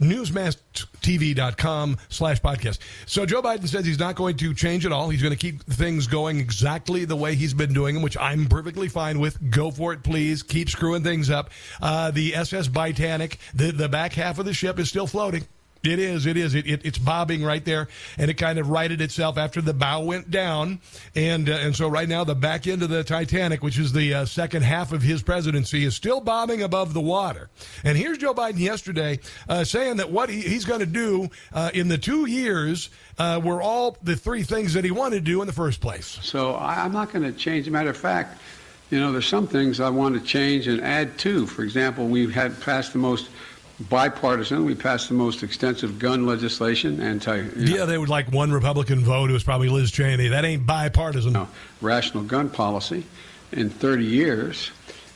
NewsmaxTV.com/podcast. So Joe Biden says he's not going to change at all. He's going to keep things going exactly the way he's been doing them, which I'm perfectly fine with. Go for it, please. Keep screwing things up. The SS Titanic, the back half of the ship is still floating. It's bobbing right there, and it kind of righted itself after the bow went down, and so right now the back end of the Titanic, which is the second half of his presidency, is still bobbing above the water. And here's Joe Biden yesterday saying that what he's going to do in the 2 years were all the three things that he wanted to do in the first place. So I'm not going to change. As a matter of fact, you know, there's some things I want to change and add to. For example, we've had passed the most bipartisan. We passed the most extensive gun legislation. Yeah, they would like one Republican vote. It was probably Liz Cheney. That ain't bipartisan. No, rational gun policy in 30 years.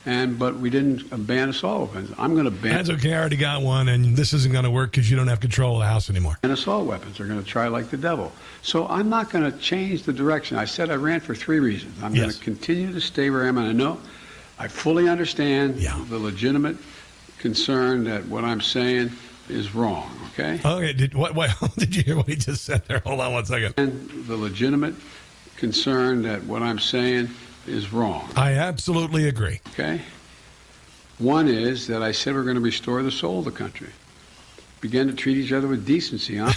But we didn't ban assault weapons. I'm going to ban... That's okay. I already got one, and this isn't going to work because you don't have control of the House anymore. And assault weapons are going to try like the devil. So I'm not going to change the direction. I said I ran for three reasons. I'm going to continue to stay where I am, and I know I fully understand the legitimate concerned that what I'm saying is wrong, okay? Okay, did you hear what he just said there? Hold on one second. And the legitimate concern that what I'm saying is wrong. I absolutely agree. Okay? One is that I said we're going to restore the soul of the country. Begin to treat each other with decency, huh?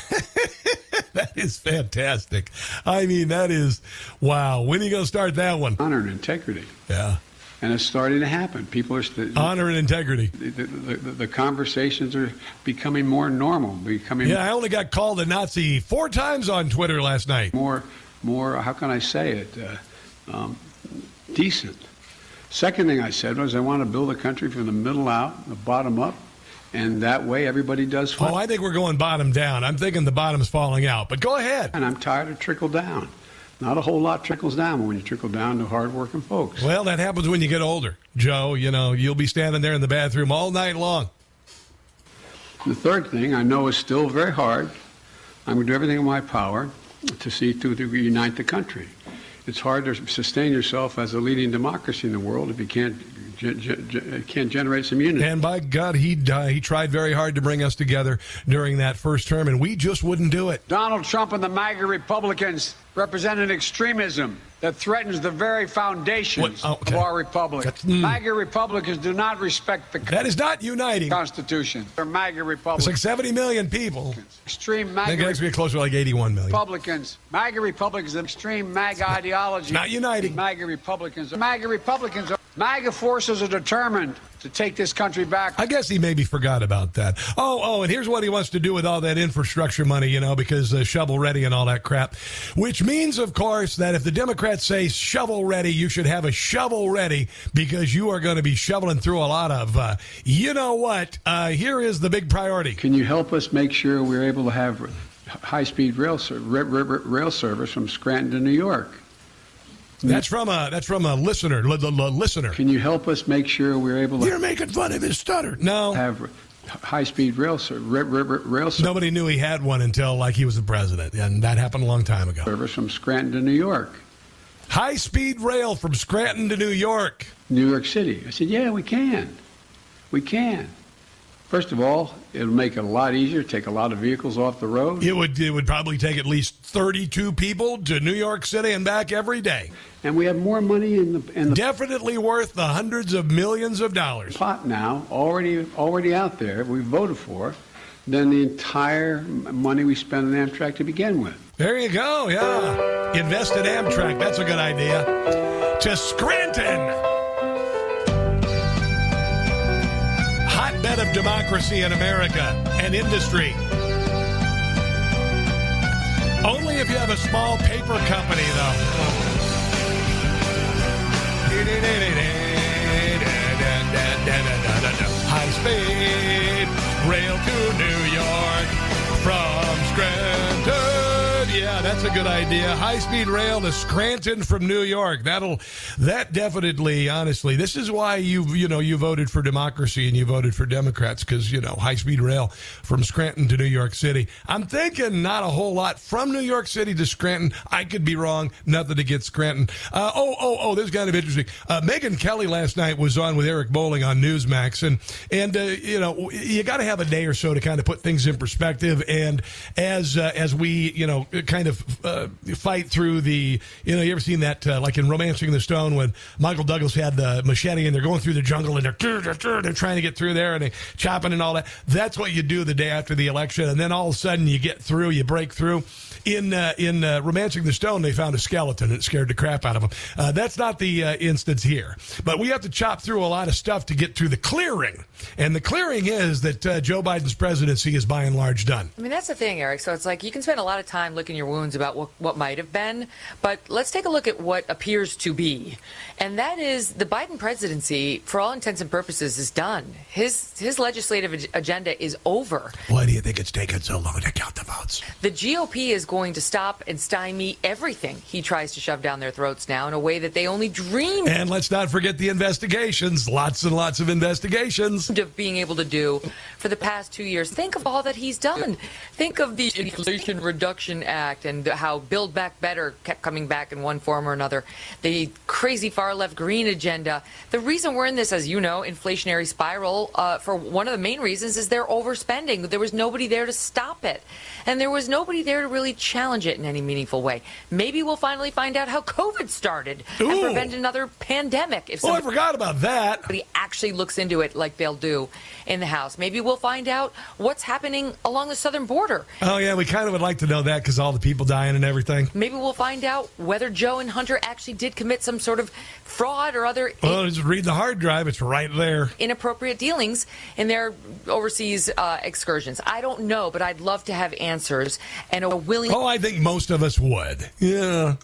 That is fantastic. I mean, that is, wow. When are you going to start that one? Honor and integrity. Yeah. And it's starting to happen. People are honor and integrity. The conversations are becoming more normal. I only got called a Nazi 4 times on Twitter last night. More. How can I say it? Decent. Second thing I said was I want to build a country from the middle out, the bottom up, and that way everybody does. Fun. Oh, I think we're going bottom down. I'm thinking the bottom's falling out. But go ahead. And I'm tired of trickle down. Not a whole lot trickles down when you trickle down to hardworking folks. Well, that happens when you get older, Joe. You know, you'll be standing there in the bathroom all night long. The third thing I know is still very hard. I'm going to do everything in my power to see to reunite the country. It's hard to sustain yourself as a leading democracy in the world if you can't generate some unity. And by God, he tried very hard to bring us together during that first term, and we just wouldn't do it. Donald Trump and the MAGA Republicans represent an extremism that threatens the very foundations of our republic. MAGA Republicans do not respect the Constitution. That is not uniting. Constitution. They're MAGA Republicans. It's like 70 million people. Extreme MAGA. I think it has to be closer to like 81 million. Republicans. MAGA Republicans are extreme MAGA ideology. Not uniting. MAGA Republicans are. MAGA forces are determined to take this country back. I guess he maybe forgot about that. Oh, and here's what he wants to do with all that infrastructure money, you know, because shovel ready and all that crap. Which means, of course, that if the Democrats say shovel ready, you should have a shovel ready because you are going to be shoveling through a lot of, you know what, here is the big priority. Can you help us make sure we're able to have high-speed rail service from Scranton to New York? That's from a listener. Listener. Can you help us make sure we're able to... You're making fun of his stutter. No. Have high-speed rail service. Nobody knew he had one until, like, he was the president, and that happened a long time ago. Service from Scranton to New York. High-speed rail from Scranton to New York. New York City. I said, yeah, we can. We can. First of all, it'll make it a lot easier, take a lot of vehicles off the road. It would probably take at least 32 people to New York City and back every day. And we have more money in the definitely worth the hundreds of millions of dollars. Pot now, already out there, we voted for, than the entire money we spend on Amtrak to begin with. There you go, yeah. Invest in Amtrak, that's a good idea. To Scranton! Bed of democracy in America and industry. Only if you have a small paper company, though. High speed rail to New York from Scranton. Yeah, That's a good idea. High-speed rail to Scranton from New York. That definitely, honestly, this is why you voted for democracy and you voted for Democrats, because, high-speed rail from Scranton to New York City. I'm thinking not a whole lot from New York City to Scranton. I could be wrong. Nothing against Scranton. This is kind of interesting. Megyn Kelly last night was on with Eric Bolling on Newsmax, and you got to have a day or so to kind of put things in perspective. And as we fight through the you ever seen that like in Romancing the Stone when Michael Douglas had the machete and they're going through the jungle and they're trying to get through there and they chopping and all that. That's what you do the day after the election, and then all of a sudden you get through, you break through. In Romancing the Stone, they found a skeleton. It scared the crap out of them. That's not the instance here. But we have to chop through a lot of stuff to get to the clearing. And the clearing is that Joe Biden's presidency is by and large done. I mean, that's the thing, Eric. So it's like you can spend a lot of time licking your wounds about what might have been. But let's take a look at what appears to be. And that is the Biden presidency, for all intents and purposes, is done. His legislative agenda is over. Why do you think it's taken so long to count the votes? The GOP is going to stop and stymie everything he tries to shove down their throats now in a way that they only dreamed. And let's not forget the investigations, lots and lots of investigations. Of being able to do for the past 2 years. Think of all that he's done. Think of the Inflation Reduction Act and how Build Back Better kept coming back in one form or another. The crazy far-left green agenda. The reason we're in this, as you know, inflationary spiral, for one of the main reasons is they're overspending. There was nobody there to stop it. And there was nobody there to really challenge it in any meaningful way. Maybe we'll finally find out how COVID started and prevent another pandemic. I forgot about that. But he actually looks into it like they'll do in the House. Maybe we'll find out what's happening along the southern border. Oh, yeah, we kind of would like to know that because all the people dying and everything. Maybe we'll find out whether Joe and Hunter actually did commit some sort of fraud or other... Well, just read the hard drive. It's right there. ...inappropriate dealings in their overseas excursions. I don't know, but I'd love to have answers and a willing... Oh, I think most of us would. Yeah.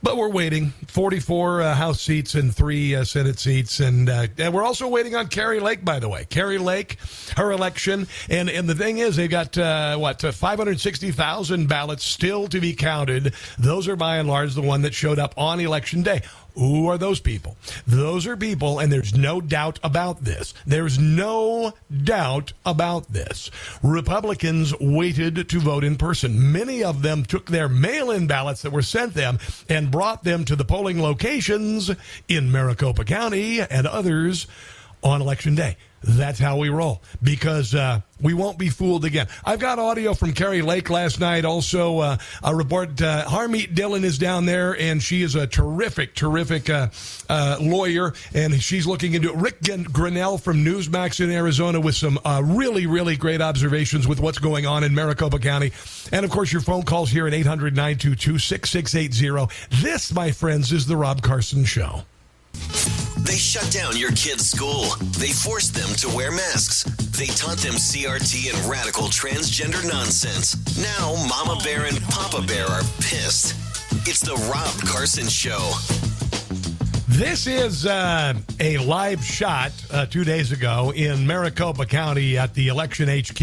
But we're waiting. 44 House seats and 3 Senate seats. And we're also waiting on Carrie Lake, by the way. Carrie Lake, her election. And the thing is, they've got, 560,000 ballots still to be counted. Those are, by and large, the one that showed up on Election Day. Who are those people? Those are people, and there's no doubt about this. There's no doubt about this. Republicans waited to vote in person. Many of them took their mail-in ballots that were sent them and brought them to the polling locations in Maricopa County and others on Election Day. That's how we roll, because we won't be fooled again. I've got audio from Carrie Lake last night. Also, a report, Harmeet Dillon is down there, and she is a terrific lawyer, and she's looking into it. Rick Grinnell from Newsmax in Arizona with some really, really great observations with what's going on in Maricopa County. And, of course, your phone calls here at 800-922-6680. This, my friends, is the Rob Carson Show. They shut down your kids' school. They forced them to wear masks. They taught them CRT and radical transgender nonsense. Now Mama Bear and Papa Bear are pissed. It's the Rob Carson Show. This is a live shot 2 days ago in Maricopa County at the election HQ.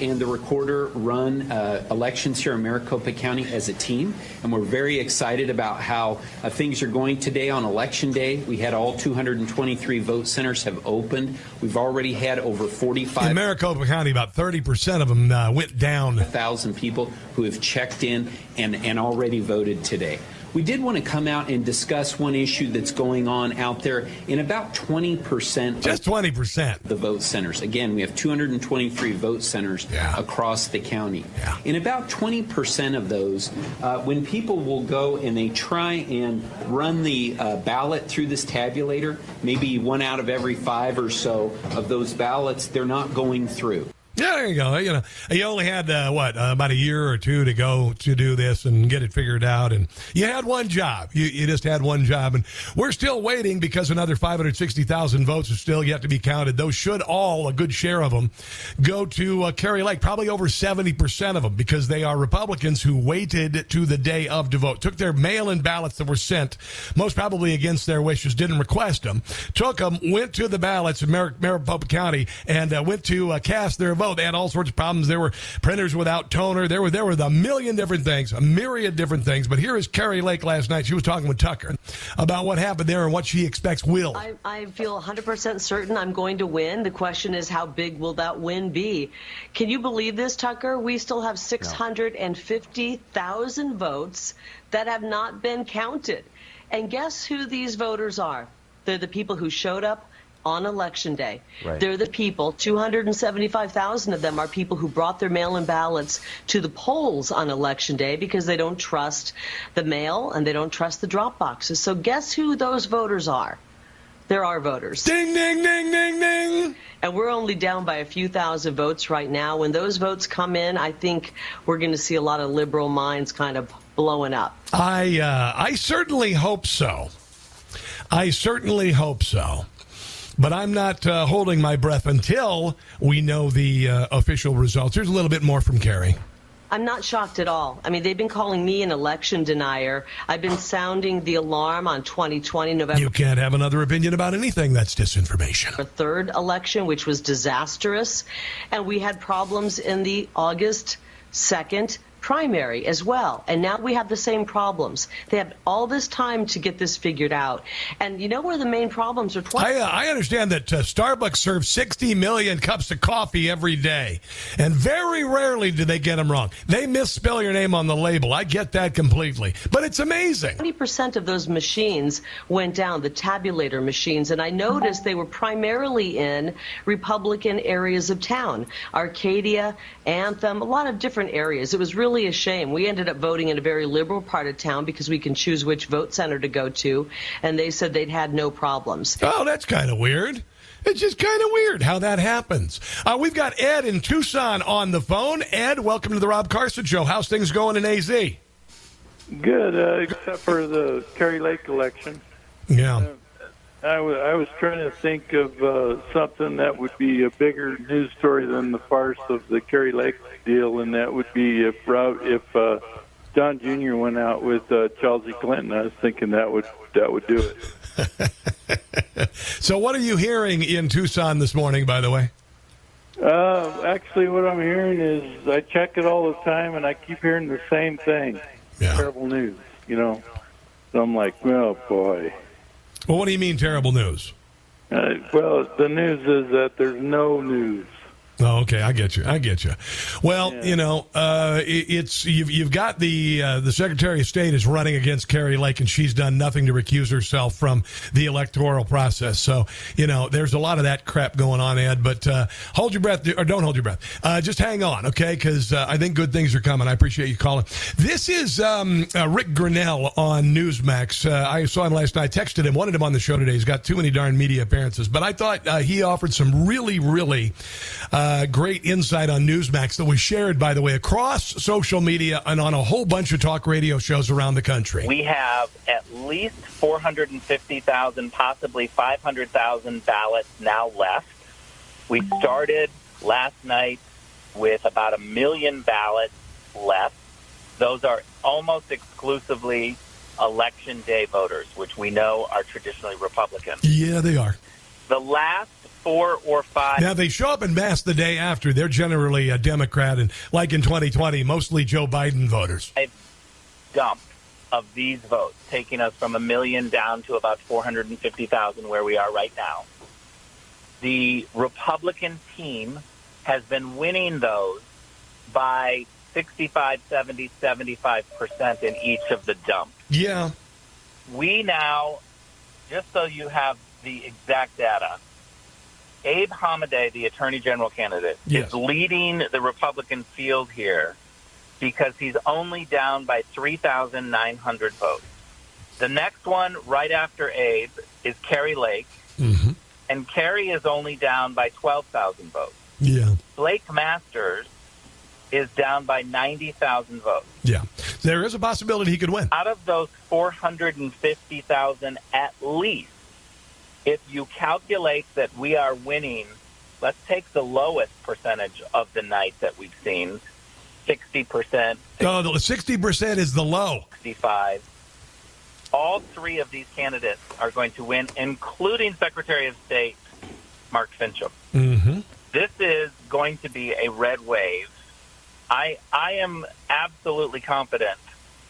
And the recorder run elections here in Maricopa County as a team, and we're very excited about how things are going today on Election Day. We had all 223 vote centers have opened. We've already had over 45. In Maricopa County, about 30% of them went down. 1,000 people who have checked in and already voted today. We did want to come out and discuss one issue that's going on out there in about 20%. Just 20%. The vote centers. Again, we have 223 vote centers across the county. Yeah. In about 20% of those, when people will go and they try and run the ballot through this tabulator, maybe 1 out of every 5 or so of those ballots, they're not going through. Yeah, there you go. You only had, about a year or two to go to do this and get it figured out. And you had one job. You just had one job. And we're still waiting because another 560,000 votes are still yet to be counted. Those should all, a good share of them, go to Carrie Lake, probably over 70% of them, because they are Republicans who waited to the day of to vote, took their mail-in ballots that were sent, most probably against their wishes, didn't request them, took them, went to the ballots in Maricopa County, and went to cast their vote. slow. They had all sorts of problems. There were printers without toner. There were a million different things, a myriad different things. But here is Carrie Lake last night. She was talking with Tucker about what happened there and what she expects will. I feel 100% certain I'm going to win. The question is, how big will that win be? Can you believe this, Tucker? We still have 650,000 votes that have not been counted. And guess who these voters are? They're the people who showed up on Election Day. Right. They're the people, 275,000 of them are people who brought their mail-in ballots to the polls on Election Day because they don't trust the mail and they don't trust the drop boxes. So guess who those voters are? They're our voters. Ding, ding, ding, ding, ding. And we're only down by a few thousand votes right now. When those votes come in, I think we're going to see a lot of liberal minds kind of blowing up. I certainly hope so. I certainly hope so. But I'm not holding my breath until we know the official results. Here's a little bit more from Carrie. I'm not shocked at all. I mean, they've been calling me an election denier. I've been sounding the alarm on 2020 November. You can't have another opinion about anything. That's disinformation. The third election, which was disastrous. And we had problems in the August 2nd primary as well. And now we have the same problems. They have all this time to get this figured out. And you know where the main problems are? I understand that Starbucks serves 60 million cups of coffee every day. And very rarely do they get them wrong. They misspell your name on the label. I get that completely. But it's amazing. 20% of those machines went down, the tabulator machines. And I noticed they were primarily in Republican areas of town. Arcadia, Anthem, a lot of different areas. It was really a shame. We ended up voting in a very liberal part of town because we can choose which vote center to go to, and they said they'd had no problems. Oh, that's kind of weird. It's just kind of weird how that happens. We've got Ed in Tucson on the phone. Ed, welcome to the Rob Carson Show. How's things going in AZ? Good, except for the Carrie Lake election. Yeah. I was trying to think of something that would be a bigger news story than the farce of the Carrie Lake deal, and that would be if Don Jr. went out with Chelsea Clinton. I was thinking that would do it. So what are you hearing in Tucson this morning, by the way? Actually, what I'm hearing is I check it all the time, and I keep hearing the same thing. Yeah. Terrible news, you know. So I'm like, oh, boy. Well, what do you mean terrible news? Well, the news is that there's no news. Oh, okay, I get you. Well, yeah. You know, it's you've got the Secretary of State is running against Carrie Lake, and she's done nothing to recuse herself from the electoral process. So, you know, there's a lot of that crap going on, Ed. But hold your breath, or don't hold your breath. Just hang on, okay? Because I think good things are coming. I appreciate you calling. This is Rick Grinnell on Newsmax. I saw him last night. Texted him, wanted him on the show today. He's got too many darn media appearances. But I thought he offered some really. Great insight on Newsmax that was shared, by the way, across social media and on a whole bunch of talk radio shows around the country. We have at least 450,000, possibly 500,000 ballots now left. We started last night with about 1 million ballots left. Those are almost exclusively Election Day voters, which we know are traditionally Republican. Yeah, they are. The last 4 or 5. Now, they show up in mass the day after. They're generally a Democrat, and like in 2020, mostly Joe Biden voters. A dump of these votes, taking us from 1 million down to about 450,000 where we are right now. The Republican team has been winning those by 65, 70, 75% in each of the dumps. Yeah. We now, just so you have the exact data, Abe Hamadeh, the Attorney General candidate, yes, is leading the Republican field here because he's only down by 3,900 votes. The next one right after Abe is Carrie Lake, mm-hmm, and Carrie is only down by 12,000 votes. Yeah. Blake Masters is down by 90,000 votes. Yeah. There is a possibility he could win. Out of those 450,000 at least, if you calculate that we are winning, let's take the lowest percentage of the night that we've seen, 60%. No, 60% is the low. 65. All three of these candidates are going to win, including Secretary of State Mark Fincham. Mm-hmm. This is going to be a red wave. I am absolutely confident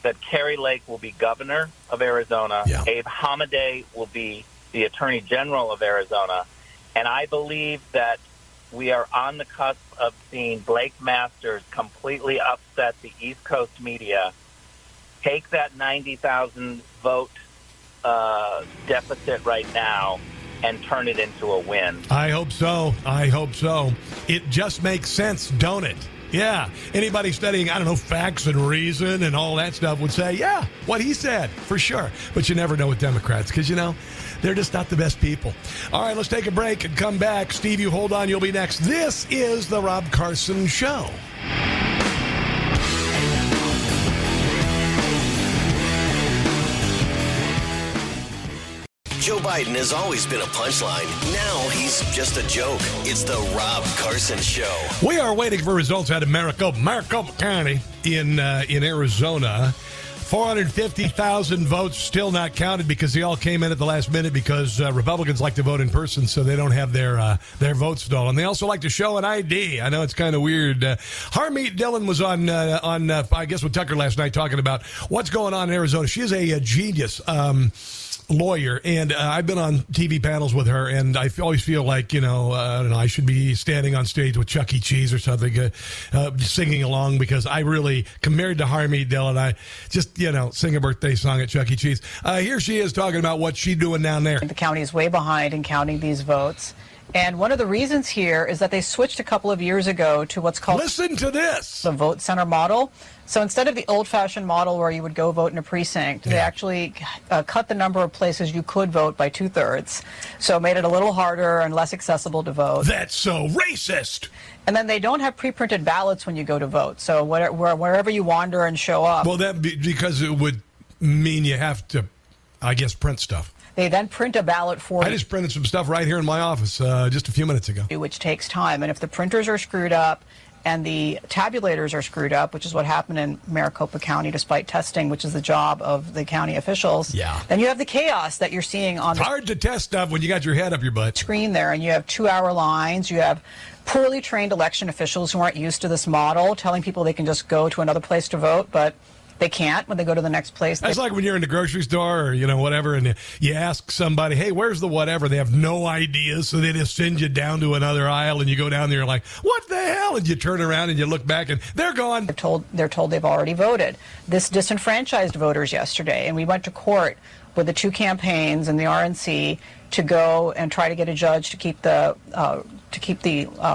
that Carrie Lake will be governor of Arizona. Yeah. Abe Hamadeh will be the attorney general of Arizona. And I believe that we are on the cusp of seeing Blake Masters completely upset the East Coast media, take that 90,000 vote deficit right now, and turn it into a win. I hope so. I hope so. It just makes sense, don't it? Yeah. Anybody studying, I don't know, facts and reason and all that stuff would say, yeah, what he said, for sure. But you never know with Democrats because, you know, they're just not the best people. All right, let's take a break and come back. Steve, you hold on. You'll be next. This is The Rob Carson Show. Joe Biden has always been a punchline. Now he's just a joke. It's the Rob Carson Show. We are waiting for results out of Maricopa County in Arizona. 450,000 votes still not counted because they all came in at the last minute because Republicans like to vote in person, so they don't have their votes stolen. And they also like to show an ID. I know it's kind of weird. Harmeet Dillon was on I guess with Tucker last night talking about what's going on in Arizona. She is a genius lawyer, and I've been on TV panels with her, and I always feel like, you know, I don't know, I should be standing on stage with Chuck E. Cheese or something, singing along, because I really, compared to Harmeet Dillon, I just, you know, sing a birthday song at Chuck E. Cheese. Here she is talking about what she's doing down there. The county is way behind in counting these votes, and one of the reasons here is that they switched a couple of years ago to what's called... Listen to this! ...the vote center model. So instead of the old-fashioned model where you would go vote in a precinct, they actually cut the number of places you could vote by two-thirds. So it made it a little harder and less accessible to vote. That's so racist! And then they don't have pre-printed ballots when you go to vote. So wherever you wander and show up... Well, because it would mean you have to, I guess, print stuff. They then print a ballot for you. I just printed some stuff right here in my office just a few minutes ago. Which takes time. And if the printers are screwed up and the tabulators are screwed up, which is what happened in Maricopa County despite testing, which is the job of the county officials, then you have the chaos that you're seeing on... It's hard to test stuff when you got your head up your butt. ...screen there, and you have two-hour lines, you have poorly trained election officials who aren't used to this model, telling people they can just go to another place to vote, but... They can't when they go to the next place. That's like when you're in the grocery store or, you know, whatever, and you ask somebody, hey, where's the whatever? They have no idea, so they just send you down to another aisle, and you go down there and you're like, what the hell? And you turn around and you look back, and they're gone. They're told they've already voted. This disenfranchised voters yesterday, and we went to court with the two campaigns and the RNC to go and try to get a judge to keep the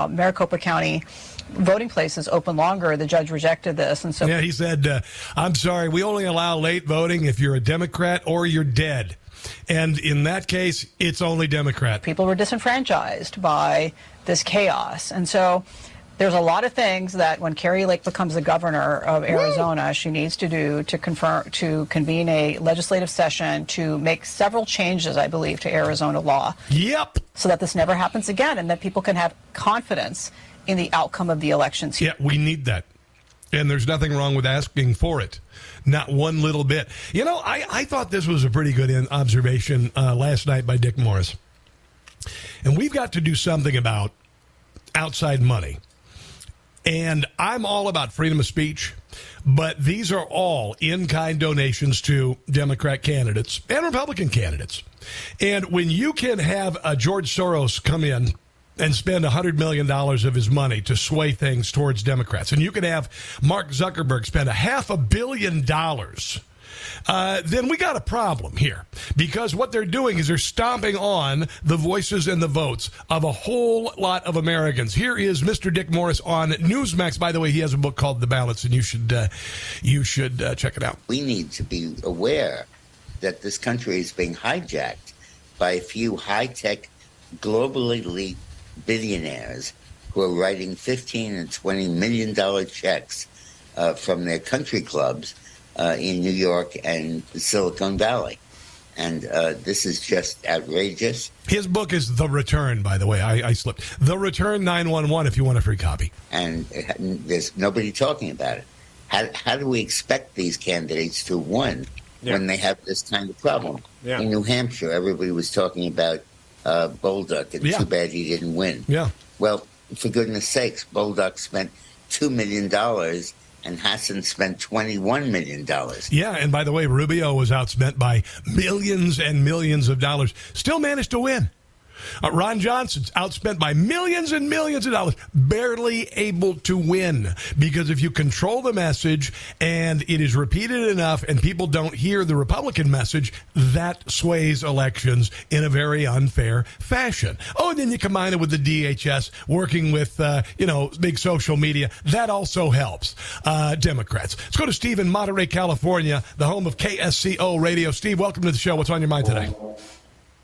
Maricopa County voting places open longer. The judge rejected this, and so he said, "I'm sorry, we only allow late voting if you're a Democrat or you're dead." And in that case, it's only Democrat. People were disenfranchised by this chaos, and so there's a lot of things that when Carrie Lake becomes the governor of Arizona, she needs to do to convene a legislative session to make several changes, I believe, to Arizona law. Yep. So that this never happens again, and that people can have confidence in the outcome of the elections. Yeah, we need that. And there's nothing wrong with asking for it. Not one little bit. You know, I thought this was a pretty good observation last night by Dick Morris. And we've got to do something about outside money. And I'm all about freedom of speech, but these are all in-kind donations to Democrat candidates and Republican candidates. And when you can have George Soros come in and spend $100 million of his money to sway things towards Democrats. And you can have Mark Zuckerberg spend $500 million. Then we got a problem here. Because what they're doing is they're stomping on the voices and the votes of a whole lot of Americans. Here is Mr. Dick Morris on Newsmax. By the way, he has a book called The Balance, and you should check it out. We need to be aware that this country is being hijacked by a few high-tech, global elite billionaires who are writing $15 and $20 million checks from their country clubs in New York and Silicon Valley, and this is just outrageous. His book is The Return, by the way. I slipped. The Return 911. If you want a free copy, and there's nobody talking about it. How do we expect these candidates to win when they have this kind of problem? Yeah. In New Hampshire, everybody was talking about Bolduc, and too bad he didn't win. Yeah. Well, for goodness sakes, Bolduc spent $2 million and Hassan spent $21 million. Yeah, and by the way, Rubio was outspent by millions and millions of dollars. Still managed to win. Ron Johnson's outspent by millions and millions of dollars, barely able to win. Because if you control the message and it is repeated enough and people don't hear the Republican message, that sways elections in a very unfair fashion. Oh, and then you combine it with the DHS working with, big social media. That also helps Democrats. Let's go to Steve in Monterey, California, the home of KSCO Radio. Steve, welcome to the show. What's on your mind today?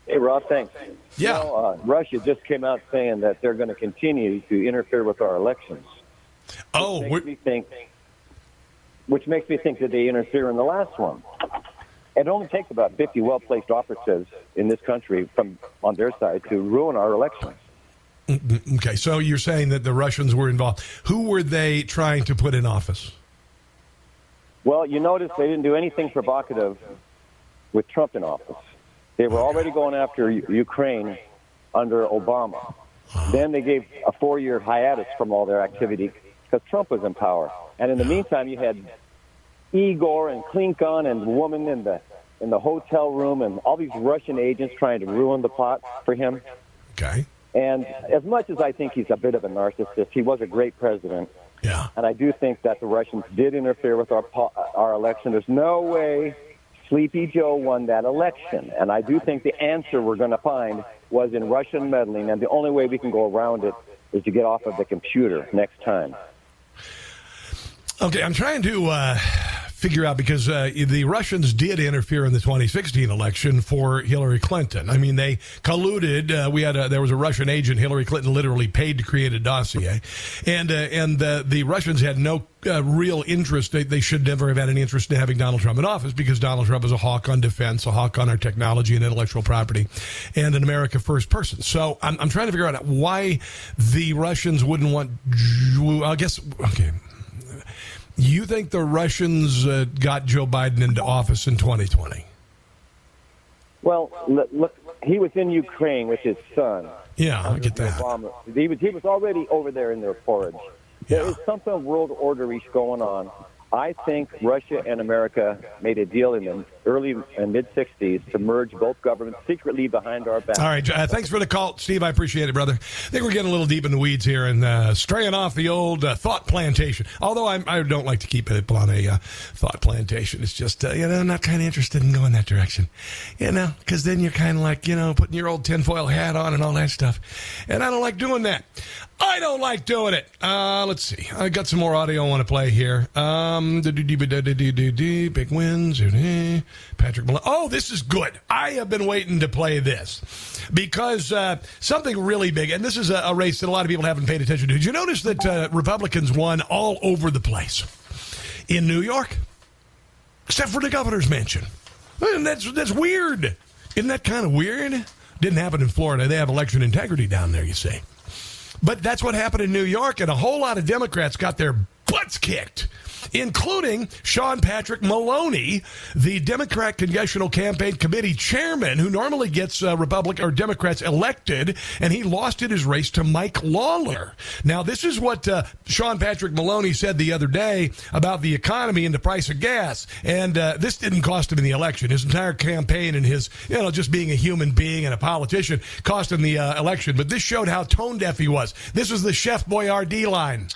Hey, Rob, thanks. Yeah. You know, Russia just came out saying that they're going to continue to interfere with our elections. Oh, which makes me think that they interfere in the last one. It only takes about 50 well-placed operatives in this country on their side to ruin our elections. Okay, so you're saying that the Russians were involved. Who were they trying to put in office? Well, you notice they didn't do anything provocative with Trump in office. They were already going after Ukraine under Obama. Then they gave a 4-year hiatus from all their activity because Trump was in power. And in the meantime, you had Igor and Klinkon and the woman in the hotel room and all these Russian agents trying to ruin the pot for him. Okay. And as much as I think he's a bit of a narcissist, he was a great president. Yeah. And I do think that the Russians did interfere with our election. There's no way Sleepy Joe won that election, and I do think the answer we're going to find was in Russian meddling, and the only way we can go around it is to get off of the computer next time. Okay, I'm trying to figure out, because the Russians did interfere in the 2016 election for Hillary Clinton. I mean, they colluded. There was a Russian agent Hillary Clinton literally paid to create a dossier, and the Russians had no real interest. They should never have had any interest in having Donald Trump in office, because Donald Trump is a hawk on defense, a hawk on our technology and intellectual property, and an America first person. So I'm trying to figure out why the Russians wouldn't want. I guess okay. You think the Russians got Joe Biden into office in 2020? Well, look, he was in Ukraine with his son. Yeah, I get that. Obama. He was already over there in their porridge. Yeah. There is something world orderish going on. I think Russia and America made a deal in the early and mid-'60s to merge both governments secretly behind our back. All right. Thanks for the call, Steve. I appreciate it, brother. I think we're getting a little deep in the weeds here and straying off the old thought plantation. Although I don't like to keep people on a thought plantation. It's just, I'm not kind of interested in going that direction, because then you're kind of like, putting your old tinfoil hat on and all that stuff. And I don't like doing that. I don't like doing it. Let's see. I got some more audio I want to play here. Big wins. Patrick Maloney. Oh, this is good. I have been waiting to play this because something really big, and this is a race that a lot of people haven't paid attention to. Did you notice that Republicans won all over the place in New York, except for the governor's mansion? And that's weird. Isn't that kind of weird? Didn't happen in Florida. They have election integrity down there, you see. But that's what happened in New York, and a whole lot of Democrats got their butts kicked, including Sean Patrick Maloney, the Democrat Congressional Campaign Committee chairman, who normally gets Democrats elected, and he lost in his race to Mike Lawler. Now, this is what Sean Patrick Maloney said the other day about the economy and the price of gas, and this didn't cost him in the election. His entire campaign and his, just being a human being and a politician cost him the election, but this showed how tone-deaf he was. This was the Chef Boyardee line.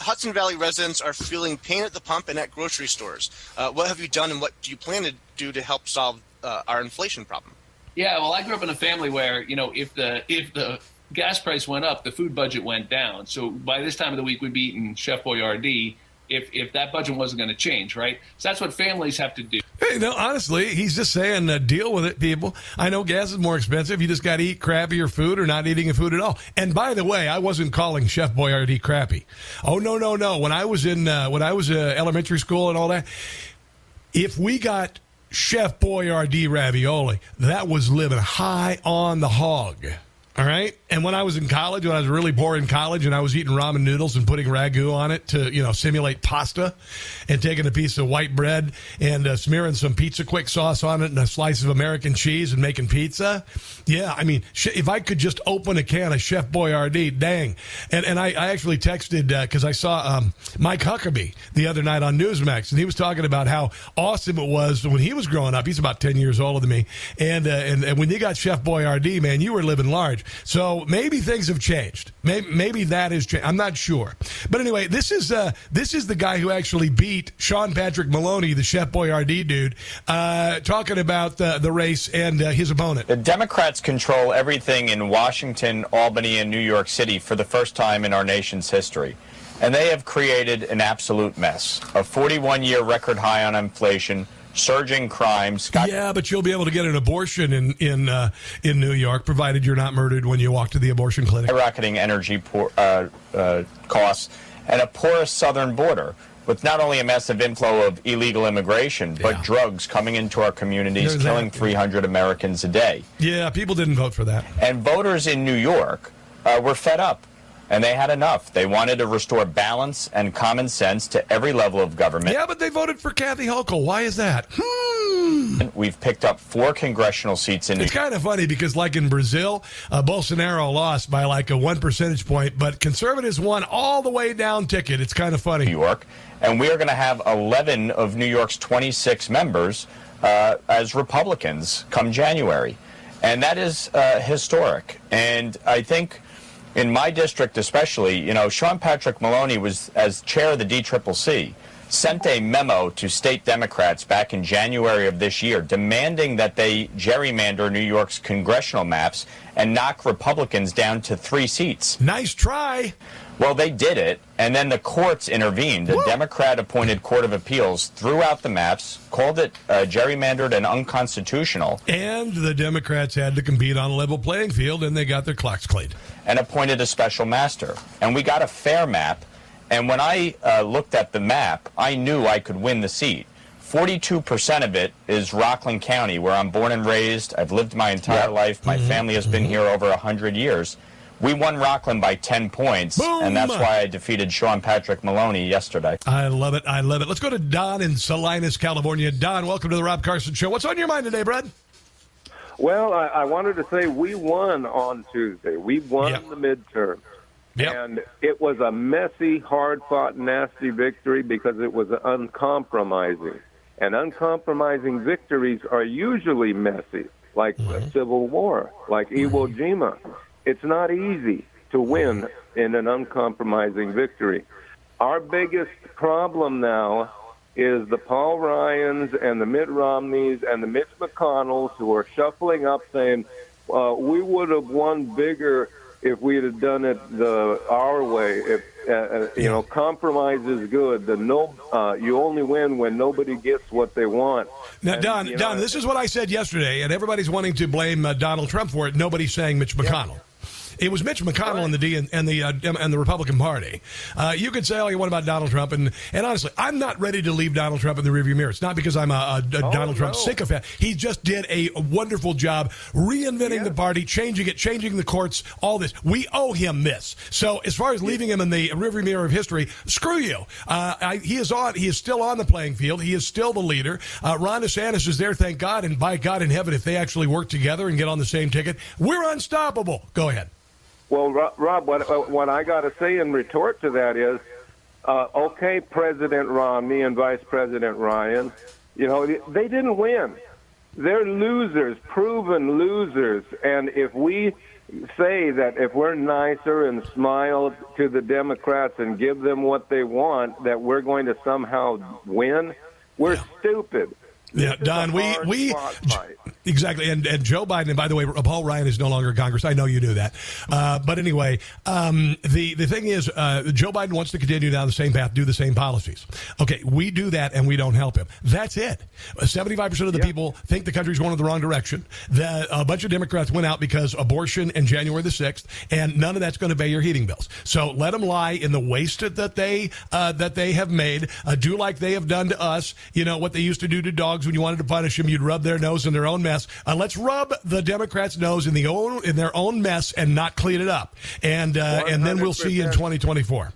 Hudson Valley residents are feeling pain at the pump and at grocery stores. What have you done and what do you plan to do to help solve our inflation problem? Yeah, well, I grew up in a family where, if the gas price went up, the food budget went down. So by this time of the week, we'd be eating Chef Boyardee if that budget wasn't going to change, right? So that's what families have to do. Hey, no, honestly, he's just saying, deal with it, people. I know gas is more expensive. You just got to eat crappier food or not eating food at all. And by the way, I wasn't calling Chef Boyardee crappy. Oh, no. When I was in elementary school and all that, if we got Chef Boyardee ravioli, that was living high on the hog. All right? And when I was in college, when I was really poor in college, and I was eating ramen noodles and putting ragu on it to, you know, simulate pasta, and taking a piece of white bread and smearing some pizza quick sauce on it and a slice of American cheese and making pizza, yeah, I mean, if I could just open a can of Chef Boyardee, dang. And I actually texted, because I saw Mike Huckabee the other night on Newsmax, and he was talking about how awesome it was when he was growing up. He's about 10 years older than me. And when you got Chef Boyardee, man, you were living large. So maybe things have changed. Maybe that is changed. I'm not sure. But anyway, this is the guy who actually beat Sean Patrick Maloney, the Chef Boyardee dude, talking about the race and his opponent. The Democrats control everything in Washington, Albany, and New York City for the first time in our nation's history. And they have created an absolute mess. A 41-year record high on inflation, surging crime. Yeah, but you'll be able to get an abortion in New York, provided you're not murdered when you walk to the abortion clinic. Skyrocketing energy costs, and a porous southern border with not only a massive inflow of illegal immigration, but drugs coming into our communities, killing 300 Americans a day. Yeah, people didn't vote for that. And voters in New York were fed up. And they had enough. They wanted to restore balance and common sense to every level of government. Yeah, but they voted for Kathy Hochul. Why is that? We've picked up 4 congressional seats in New York. It's kind of funny because, like in Brazil, Bolsonaro lost by like a 1 percentage point, but conservatives won all the way down ticket. It's kind of funny. New York, and we are going to have 11 of New York's 26 members as Republicans come January. And that is historic. And I think in my district especially, you know, Sean Patrick Maloney was, as chair of the DCCC, sent a memo to state Democrats back in January of this year demanding that they gerrymander New York's congressional maps and knock Republicans down to 3 seats. Nice try. Well, they did it, and then the courts intervened. The Democrat-appointed Court of Appeals threw out the maps, called it gerrymandered and unconstitutional. And the Democrats had to compete on a level playing field, and they got their clocks cleaned. And appointed a special master. And we got a fair map, and when I looked at the map, I knew I could win the seat. 42% of it is Rockland County, where I'm born and raised. I've lived my entire life. My family has been here over 100 years. We won Rockland by 10 points, boom, and that's why I defeated Sean Patrick Maloney yesterday. I love it. I love it. Let's go to Don in Salinas, California. Don, welcome to the Rob Carson Show. What's on your mind today, Brad? Well, I wanted to say we won on Tuesday. We won the midterm. Yep. And it was a messy, hard-fought, nasty victory because it was uncompromising. And uncompromising victories are usually messy, like the Civil War, like Iwo Jima. It's not easy to win in an uncompromising victory. Our biggest problem now is the Paul Ryans and the Mitt Romneys and the Mitch McConnells who are shuffling up saying, we would have won bigger if we had done it our way. If you know, compromise is good. You only win when nobody gets what they want. Now, and, Don, this is what I said yesterday, and everybody's wanting to blame Donald Trump for it. Nobody's saying Mitch McConnell. Yeah. It was Mitch McConnell and the Republican Party. You could say all you want about Donald Trump, and honestly, I'm not ready to leave Donald Trump in the rearview mirror. It's not because I'm a Donald Trump sycophant. He just did a wonderful job reinventing the party, changing it, changing the courts, all this. We owe him this. So as far as leaving him in the rearview mirror of history, screw you. He is still on the playing field. He is still the leader. Ron DeSantis is there, thank God, and by God in heaven, if they actually work together and get on the same ticket, we're unstoppable. Go ahead. Well, Rob, what I got to say in retort to that is, okay, President Romney and Vice President Ryan, you know, they didn't win. They're losers, proven losers. And if we say that if we're nicer and smile to the Democrats and give them what they want, that we're going to somehow win, we're stupid. Yeah, Don, we exactly, and Joe Biden, and by the way, Paul Ryan is no longer in Congress. I know you knew that, but anyway, the thing is, Joe Biden wants to continue down the same path, do the same policies. Okay, we do that, and we don't help him. That's it. 75% of the people think the country's going in the wrong direction. A bunch of Democrats went out because abortion and January the 6th, and none of that's going to pay your heating bills. So let them lie in the waste that they have made. Do like they have done to us. You know what they used to do to dogs. When you wanted to punish them, you'd rub their nose in their own mess mess, let's rub the Democrats' nose in their own mess and not clean it up. And then we'll see you in 2024.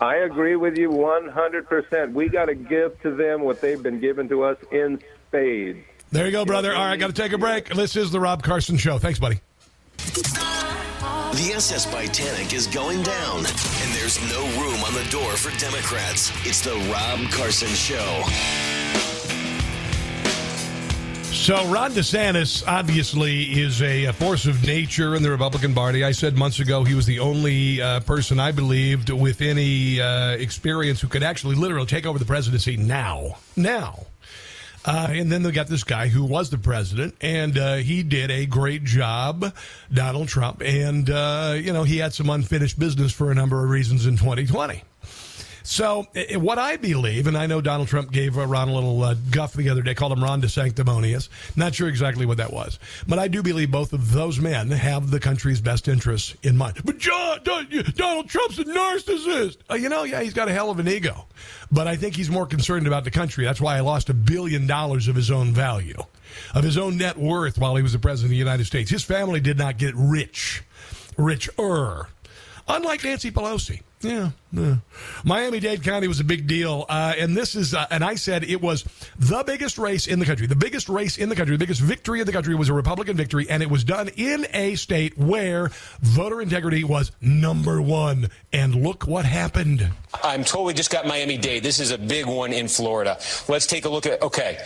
I agree with you 100%. We got to give to them what they've been given to us in spades. There you go, brother. All right, got to take a break. This is the Rob Carson Show. Thanks, buddy. The SS Titanic is going down, and there's no room on the door for Democrats. It's the Rob Carson Show. So Ron DeSantis obviously is a force of nature in the Republican Party. I said months ago he was the only person I believed with any experience who could actually literally take over the presidency now. And then they got this guy who was the president, and he did a great job, Donald Trump. And, you know, he had some unfinished business for a number of reasons in 2020. So what I believe, and I know Donald Trump gave Ron a little guff the other day, called him Ron DeSanctimonious. Not sure exactly what that was. But I do believe both of those men have the country's best interests in mind. But Donald Trump's a narcissist. You know, yeah, he's got a hell of an ego. But I think he's more concerned about the country. That's why he lost $1 billion of his own value, of his own net worth while he was the president of the United States. His family did not get richer. Unlike Nancy Pelosi. Yeah. Miami-Dade County was a big deal. And this is, and I said it was the biggest race in the country. The biggest race in the country, the biggest victory in the country was a Republican victory. And it was done in a state where voter integrity was number one. And look what happened. I'm told we just got Miami-Dade. This is a big one in Florida. Let's take a look at, okay.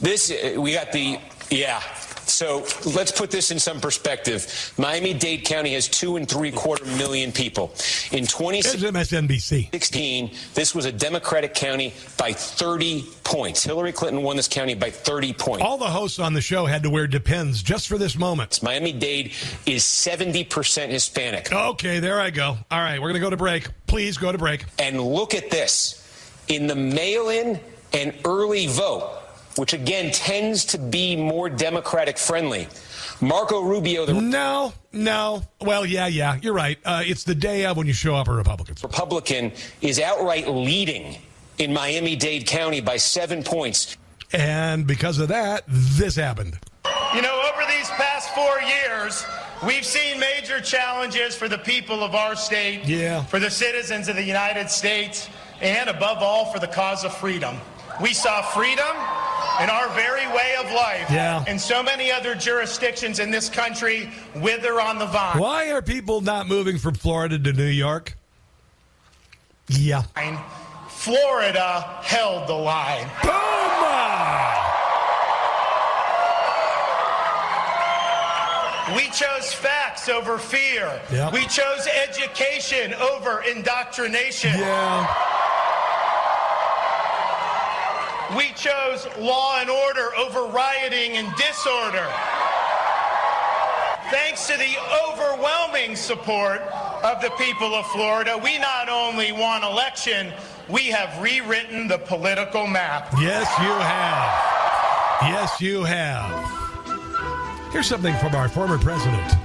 This, we got the, yeah. So let's put this in some perspective. Miami-Dade County has 2.75 million people. In 2016, this was a Democratic county by 30 points. Hillary Clinton won this county by 30 points. All the hosts on the show had to wear Depends just for this moment. Miami-Dade is 70% Hispanic. Okay, there I go. All right, we're going to go to break. Please go to break. And look at this. In the mail-in and early vote, which again tends to be more Democratic friendly. Marco Rubio, you're right. It's the day of when you show up a Republican. Republican is outright leading in Miami-Dade County by 7 points. And because of that, this happened. You know, over these past 4 years, we've seen major challenges for the people of our state, for the citizens of the United States, and above all, for the cause of freedom. We saw freedom in our very way of life, and so many other jurisdictions in this country wither on the vine. Why are people not moving from Florida to New York? Yeah. Florida held the line. Boom! We chose facts over fear. Yep. We chose education over indoctrination. Yeah. We chose law and order over rioting and disorder. Thanks to the overwhelming support of the people of Florida, we not only won election, we have rewritten the political map. Yes, you have. Yes, you have. Here's something from our former president.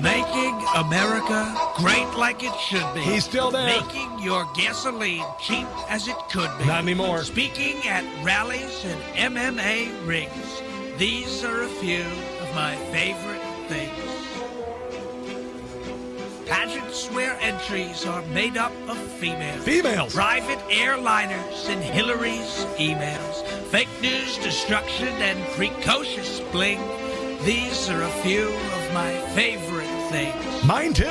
Making America great like it should be. He's still there. Making your gasoline cheap as it could be. Not anymore. Speaking at rallies and MMA rings. These are a few of my favorite things. Pageant swear entries are made up of females. Females. Private airliners in Hillary's emails. Fake news destruction and precocious bling. These are a few of my favorite things. Mine too.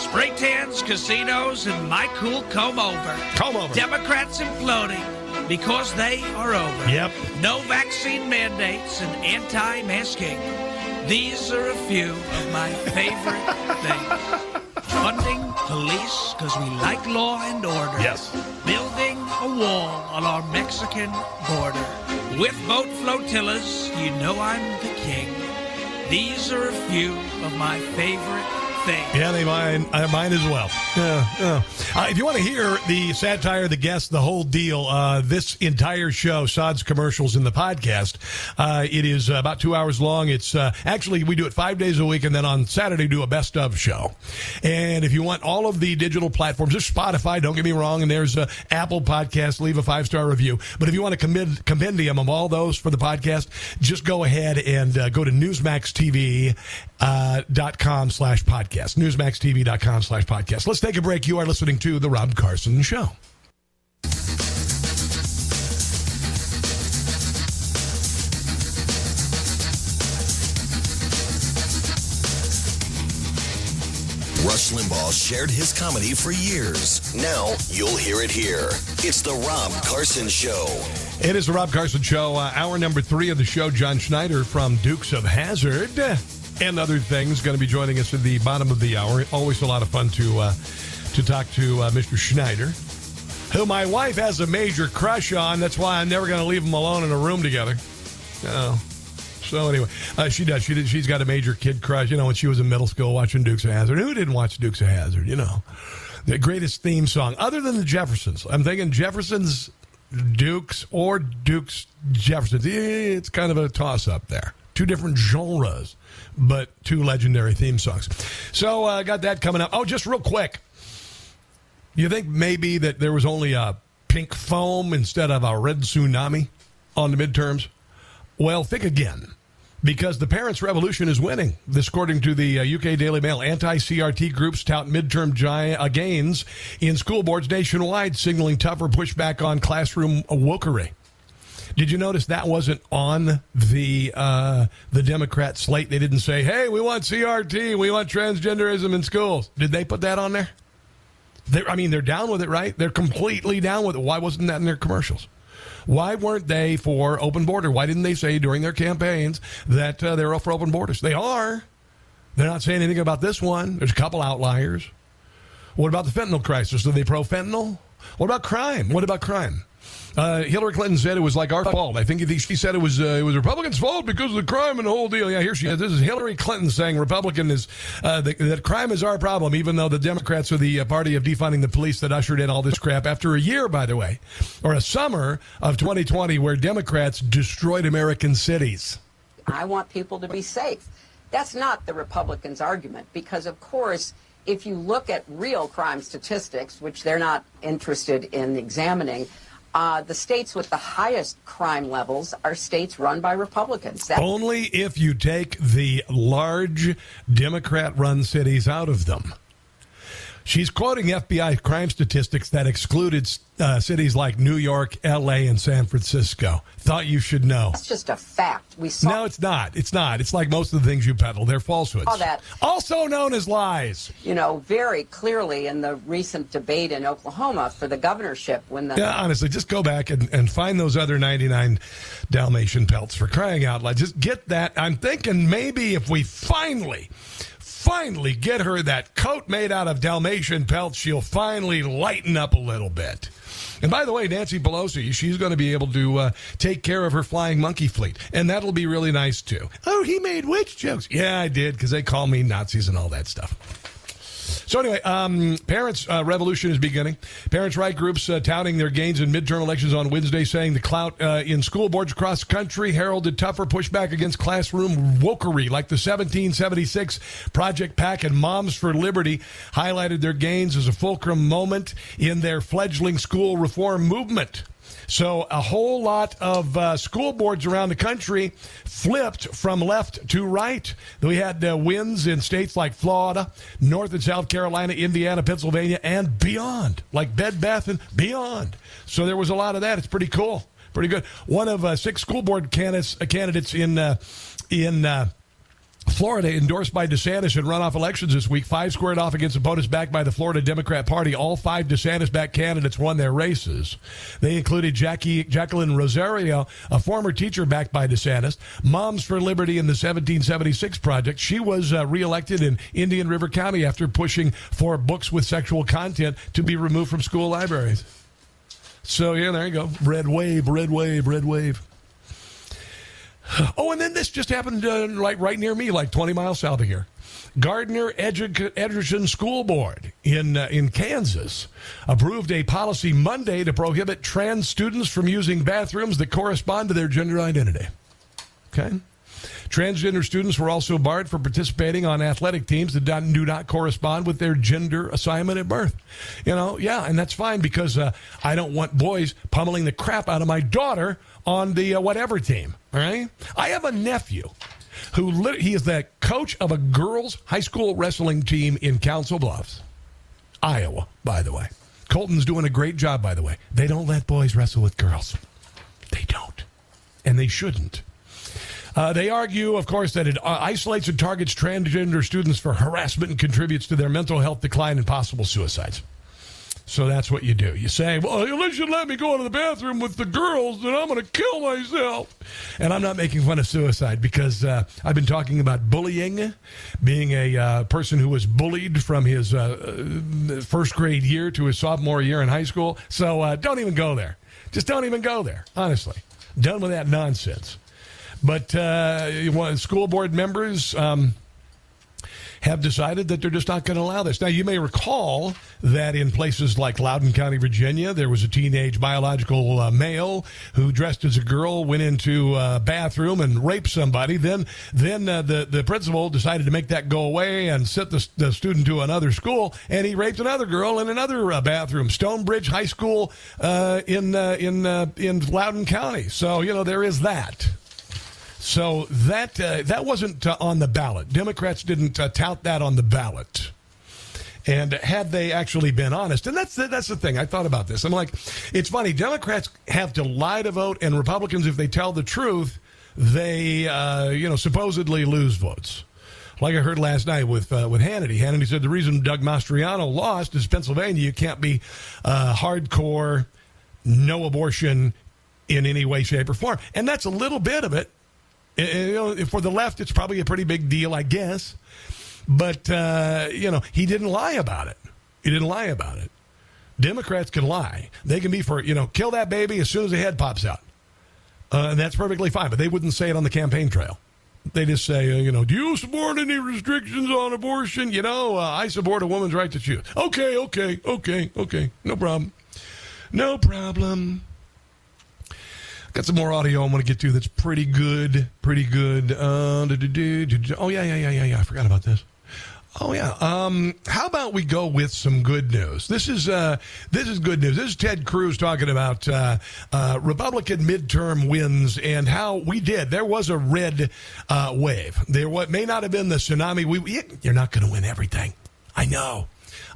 Spray tans, casinos, and my cool comb over. Comb over. Democrats imploding because they are over. Yep. No vaccine mandates and anti-masking. These are a few of my favorite things. Funding police because we like law and order. Yes. Building a wall on our Mexican border. With boat flotillas, you know I'm the king. These are a few of my favorite thing. Yeah, they mine as well. If you want to hear the satire, the guest, the whole deal, this entire show, Sod's Commercials in the podcast, it is about 2 hours long. It's actually, we do it 5 days a week, and then on Saturday do a best of show. And if you want all of the digital platforms, there's Spotify, don't get me wrong, and there's Apple Podcasts, leave a 5-star review. But if you want a compendium of all those for the podcast, just go ahead and go to NewsmaxTV.com/podcast. NewsmaxTV.com/podcast. Let's take a break. You are listening to The Rob Carson Show. Rush Limbaugh shared his comedy for years. Now you'll hear it here. It's The Rob Carson Show. It is The Rob Carson Show, hour number 3 of the show. John Schneider from Dukes of Hazzard and other things going to be joining us at the bottom of the hour. Always a lot of fun to talk to Mr. Schneider, who my wife has a major crush on. That's why I'm never going to leave them alone in a room together. Uh-oh. So anyway, she does. She's got a major kid crush. You know, when she was in middle school watching Dukes of Hazzard. Who didn't watch Dukes of Hazzard? You know, the greatest theme song, other than the Jeffersons. I'm thinking Jeffersons, Dukes, or Dukes, Jeffersons. It's kind of a toss-up there. Two different genres, but two legendary theme songs. So I got that coming up. Oh, just real quick. You think maybe that there was only a pink foam instead of a red tsunami on the midterms? Well, think again, because the parents' revolution is winning. This, according to the UK Daily Mail, anti-CRT groups tout midterm gains in school boards nationwide, signaling tougher pushback on classroom wokery. Did you notice that wasn't on the Democrat slate? They didn't say, hey, we want CRT, we want transgenderism in schools. Did they put that on there? They're down with it, right? They're completely down with it. Why wasn't that in their commercials? Why weren't they for open border? Why didn't they say during their campaigns that they're all for open borders? They are. They're not saying anything about this one. There's a couple outliers. What about the fentanyl crisis? Are they pro-fentanyl? What about crime? Hillary Clinton said it was like our fault. I think she said it was Republicans' fault because of the crime and the whole deal. Yeah, here she is. This is Hillary Clinton saying that crime is our problem, even though the Democrats are the party of defunding the police that ushered in all this crap after a year, by the way, or a summer of 2020 where Democrats destroyed American cities. I want people to be safe. That's not the Republicans' argument because, of course, if you look at real crime statistics, which they're not interested in examining, the states with the highest crime levels are states run by Republicans. Only if you take the large Democrat-run cities out of them. She's quoting FBI crime statistics that excluded cities like New York, L.A., and San Francisco. Thought you should know. That's just a fact. No, it's not. It's like most of the things you peddle. They're falsehoods. All that. Also known as lies. You know, very clearly in the recent debate in Oklahoma for the governorship. Yeah, honestly, just go back and find those other 99 Dalmatian pelts for crying out loud. Just get that. I'm thinking maybe if we finally get her that coat made out of Dalmatian pelts, she'll finally lighten up a little bit. And by the way, Nancy Pelosi, she's going to be able to take care of her flying monkey fleet, and that'll be really nice too. Oh, he made witch jokes. Yeah, I did, because they call me Nazis and all that stuff. So anyway, parents' revolution is beginning. Parents' right groups touting their gains in midterm elections on Wednesday, saying the clout in school boards across the country heralded tougher pushback against classroom wokery, like the 1776 Project PAC and Moms for Liberty highlighted their gains as a fulcrum moment in their fledgling school reform movement. So a whole lot of school boards around the country flipped from left to right. We had wins in states like Florida, North and South Carolina, Indiana, Pennsylvania, and beyond, like Bed Bath and Beyond. So there was a lot of that. It's pretty cool, pretty good. One of 6 school board candidates in Florida endorsed by DeSantis in runoff elections this week. 5 squared off against opponents backed by the Florida Democrat Party. All 5 DeSantis-backed candidates won their races. They included Jacqueline Rosario, a former teacher backed by DeSantis, Moms for Liberty in the 1776 Project. She was reelected in Indian River County after pushing for books with sexual content to be removed from school libraries. So, yeah, there you go. Red wave, red wave, red wave. Oh, and then this just happened right near me, like 20 miles south of here. Gardner Ederson School Board in Kansas approved a policy Monday to prohibit trans students from using bathrooms that correspond to their gender identity. Okay? Transgender students were also barred from participating on athletic teams that do not correspond with their gender assignment at birth. You know, yeah, and that's fine because I don't want boys pummeling the crap out of my daughter on the whatever team, all right? I have a nephew who he is the coach of a girls' high school wrestling team in Council Bluffs, Iowa, by the way. Colton's doing a great job, by the way. They don't let boys wrestle with girls. They don't. And they shouldn't. They argue, of course, that it isolates and targets transgender students for harassment and contributes to their mental health decline and possible suicides. So that's what you do. You say, well, unless you let me go into the bathroom with the girls, then I'm going to kill myself. And I'm not making fun of suicide because I've been talking about bullying, being a person who was bullied from his first grade year to his sophomore year in high school. So don't even go there. Just don't even go there, honestly. Done with that nonsense. But school board members have decided that they're just not going to allow this. Now, you may recall that in places like Loudoun County, Virginia, there was a teenage biological male who dressed as a girl, went into a bathroom and raped somebody. Then the principal decided to make that go away and sent the student to another school, and he raped another girl in another bathroom, Stonebridge High School in Loudoun County. So, you know, there is that. So that wasn't on the ballot. Democrats didn't tout that on the ballot. And had they actually been honest, and that's the thing. I thought about this. I'm like, it's funny. Democrats have to lie to vote, and Republicans, if they tell the truth, they supposedly lose votes. Like I heard last night with Hannity. Hannity said the reason Doug Mastriano lost is Pennsylvania. You can't be hardcore, no abortion in any way, shape, or form. And that's a little bit of it. You know, for the left, it's probably a pretty big deal, I guess. But, he didn't lie about it. He didn't lie about it. Democrats can lie. They can be for, kill that baby as soon as the head pops out. And that's perfectly fine. But they wouldn't say it on the campaign trail. They just say, do you support any restrictions on abortion? I support a woman's right to choose. Okay. No problem. Got some more audio I want to get to that's pretty good. Oh, yeah. I forgot about this. Oh, yeah. How about we go with some good news? This is good news. This is Ted Cruz talking about Republican midterm wins and how we did. There was a red wave. There may not have been the tsunami. You're not going to win everything. I know.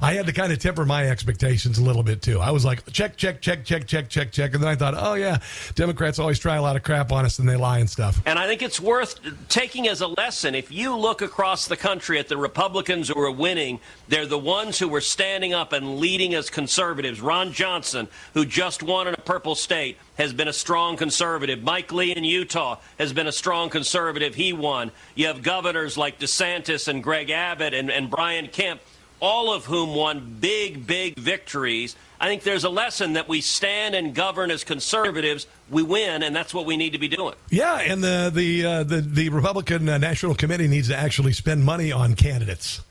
I had to kind of temper my expectations a little bit, too. I was like, check. And then I thought, oh, yeah, Democrats always try a lot of crap on us and they lie and stuff. And I think it's worth taking as a lesson. If you look across the country at the Republicans who are winning, they're the ones who were standing up and leading as conservatives. Ron Johnson, who just won in a purple state, has been a strong conservative. Mike Lee in Utah has been a strong conservative. He won. You have governors like DeSantis and Greg Abbott and Brian Kemp, all of whom won big, big victories. I think there's a lesson that we stand and govern as conservatives. We win, and that's what we need to be doing. Yeah, and the Republican National Committee needs to actually spend money on candidates,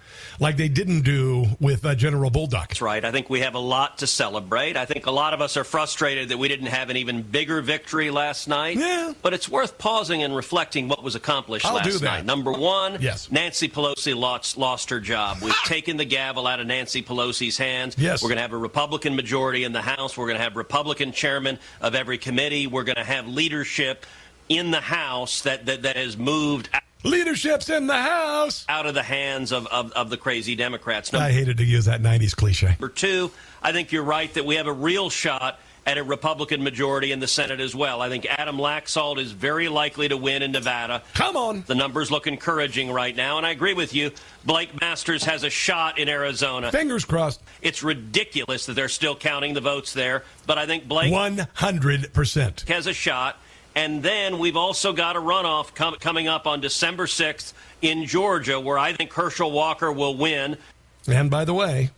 like they didn't do with General Bulldog. That's right. I think we have a lot to celebrate. I think a lot of us are frustrated that we didn't have an even bigger victory last night. Yeah. But it's worth pausing and reflecting what was accomplished last night. Number one, yes. Nancy Pelosi lost her job. We've taken the gavel out of Nancy Pelosi's hands. Yes. We're going to have a Republican majority in the House. We're going to have Republican chairman of every committee. We're going to have leadership in the House that has moved out. Leadership's in the House. Out of the hands of the crazy Democrats. I hated to use that 90s cliche. Number two, I think you're right that we have a real shot at a Republican majority in the Senate as well. I think Adam Laxalt is very likely to win in Nevada. Come on. The numbers look encouraging right now, and I agree with you. Blake Masters has a shot in Arizona. Fingers crossed. It's ridiculous that they're still counting the votes there, but I think Blake 100% has a shot. And then we've also got a runoff coming up on December 6th in Georgia, where I think Herschel Walker will win. And by the way,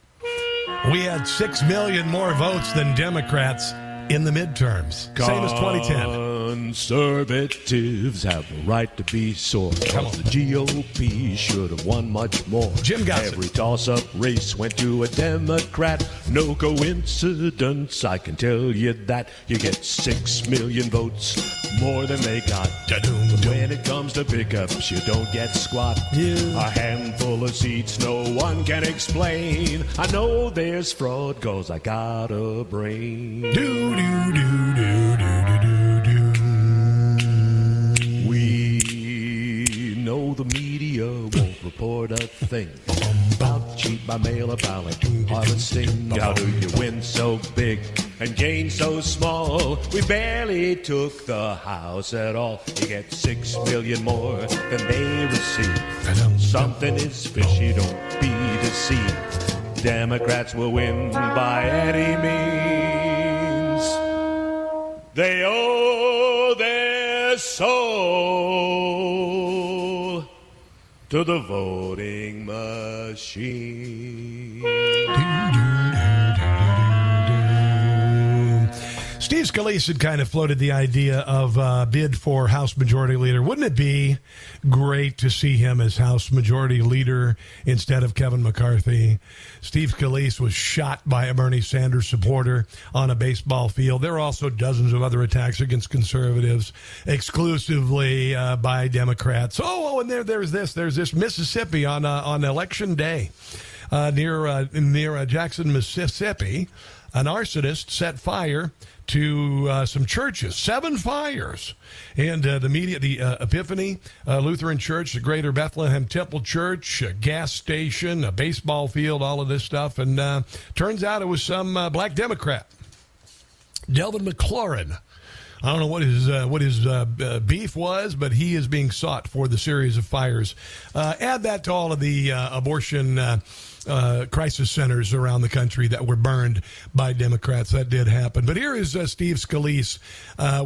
we had 6 million more votes than Democrats in the midterms. Same as 2010. Conservatives have a right to be sore. The GOP should have won much more. Jim Gossett. Every toss-up race went to a Democrat. No coincidence, I can tell you that. You get 6 million votes, more than they got. But when it comes to pickups, you don't get squat. Yeah. A handful of seats no one can explain. I know there's fraud, cause I got a brain. We know the media won't report a thing about cheat by mail, a ballot, harvesting. How do you win so big and gain so small? We barely took the House at all. You get 6 million more than they receive. Something is fishy, don't be deceived. Democrats will win by any means. They owe their soul to the voting machine. Steve Scalise had kind of floated the idea of a bid for House Majority Leader. Wouldn't it be great to see him as House Majority Leader instead of Kevin McCarthy? Steve Scalise was shot by a Bernie Sanders supporter on a baseball field. There are also dozens of other attacks against conservatives, exclusively by Democrats. Oh, and there's this Mississippi on Election Day near Jackson, Mississippi. An arsonist set fire to some churches, 7 fires. And the media, the Epiphany Lutheran Church, the Greater Bethlehem Temple Church, a gas station, a baseball field, all of this stuff. And turns out it was some black Democrat, Delvin McLaurin. I don't know what his beef was, but he is being sought for the series of fires. Add that to all of the abortion crisis centers around the country that were burned by Democrats. That did happen. But here is Steve Scalise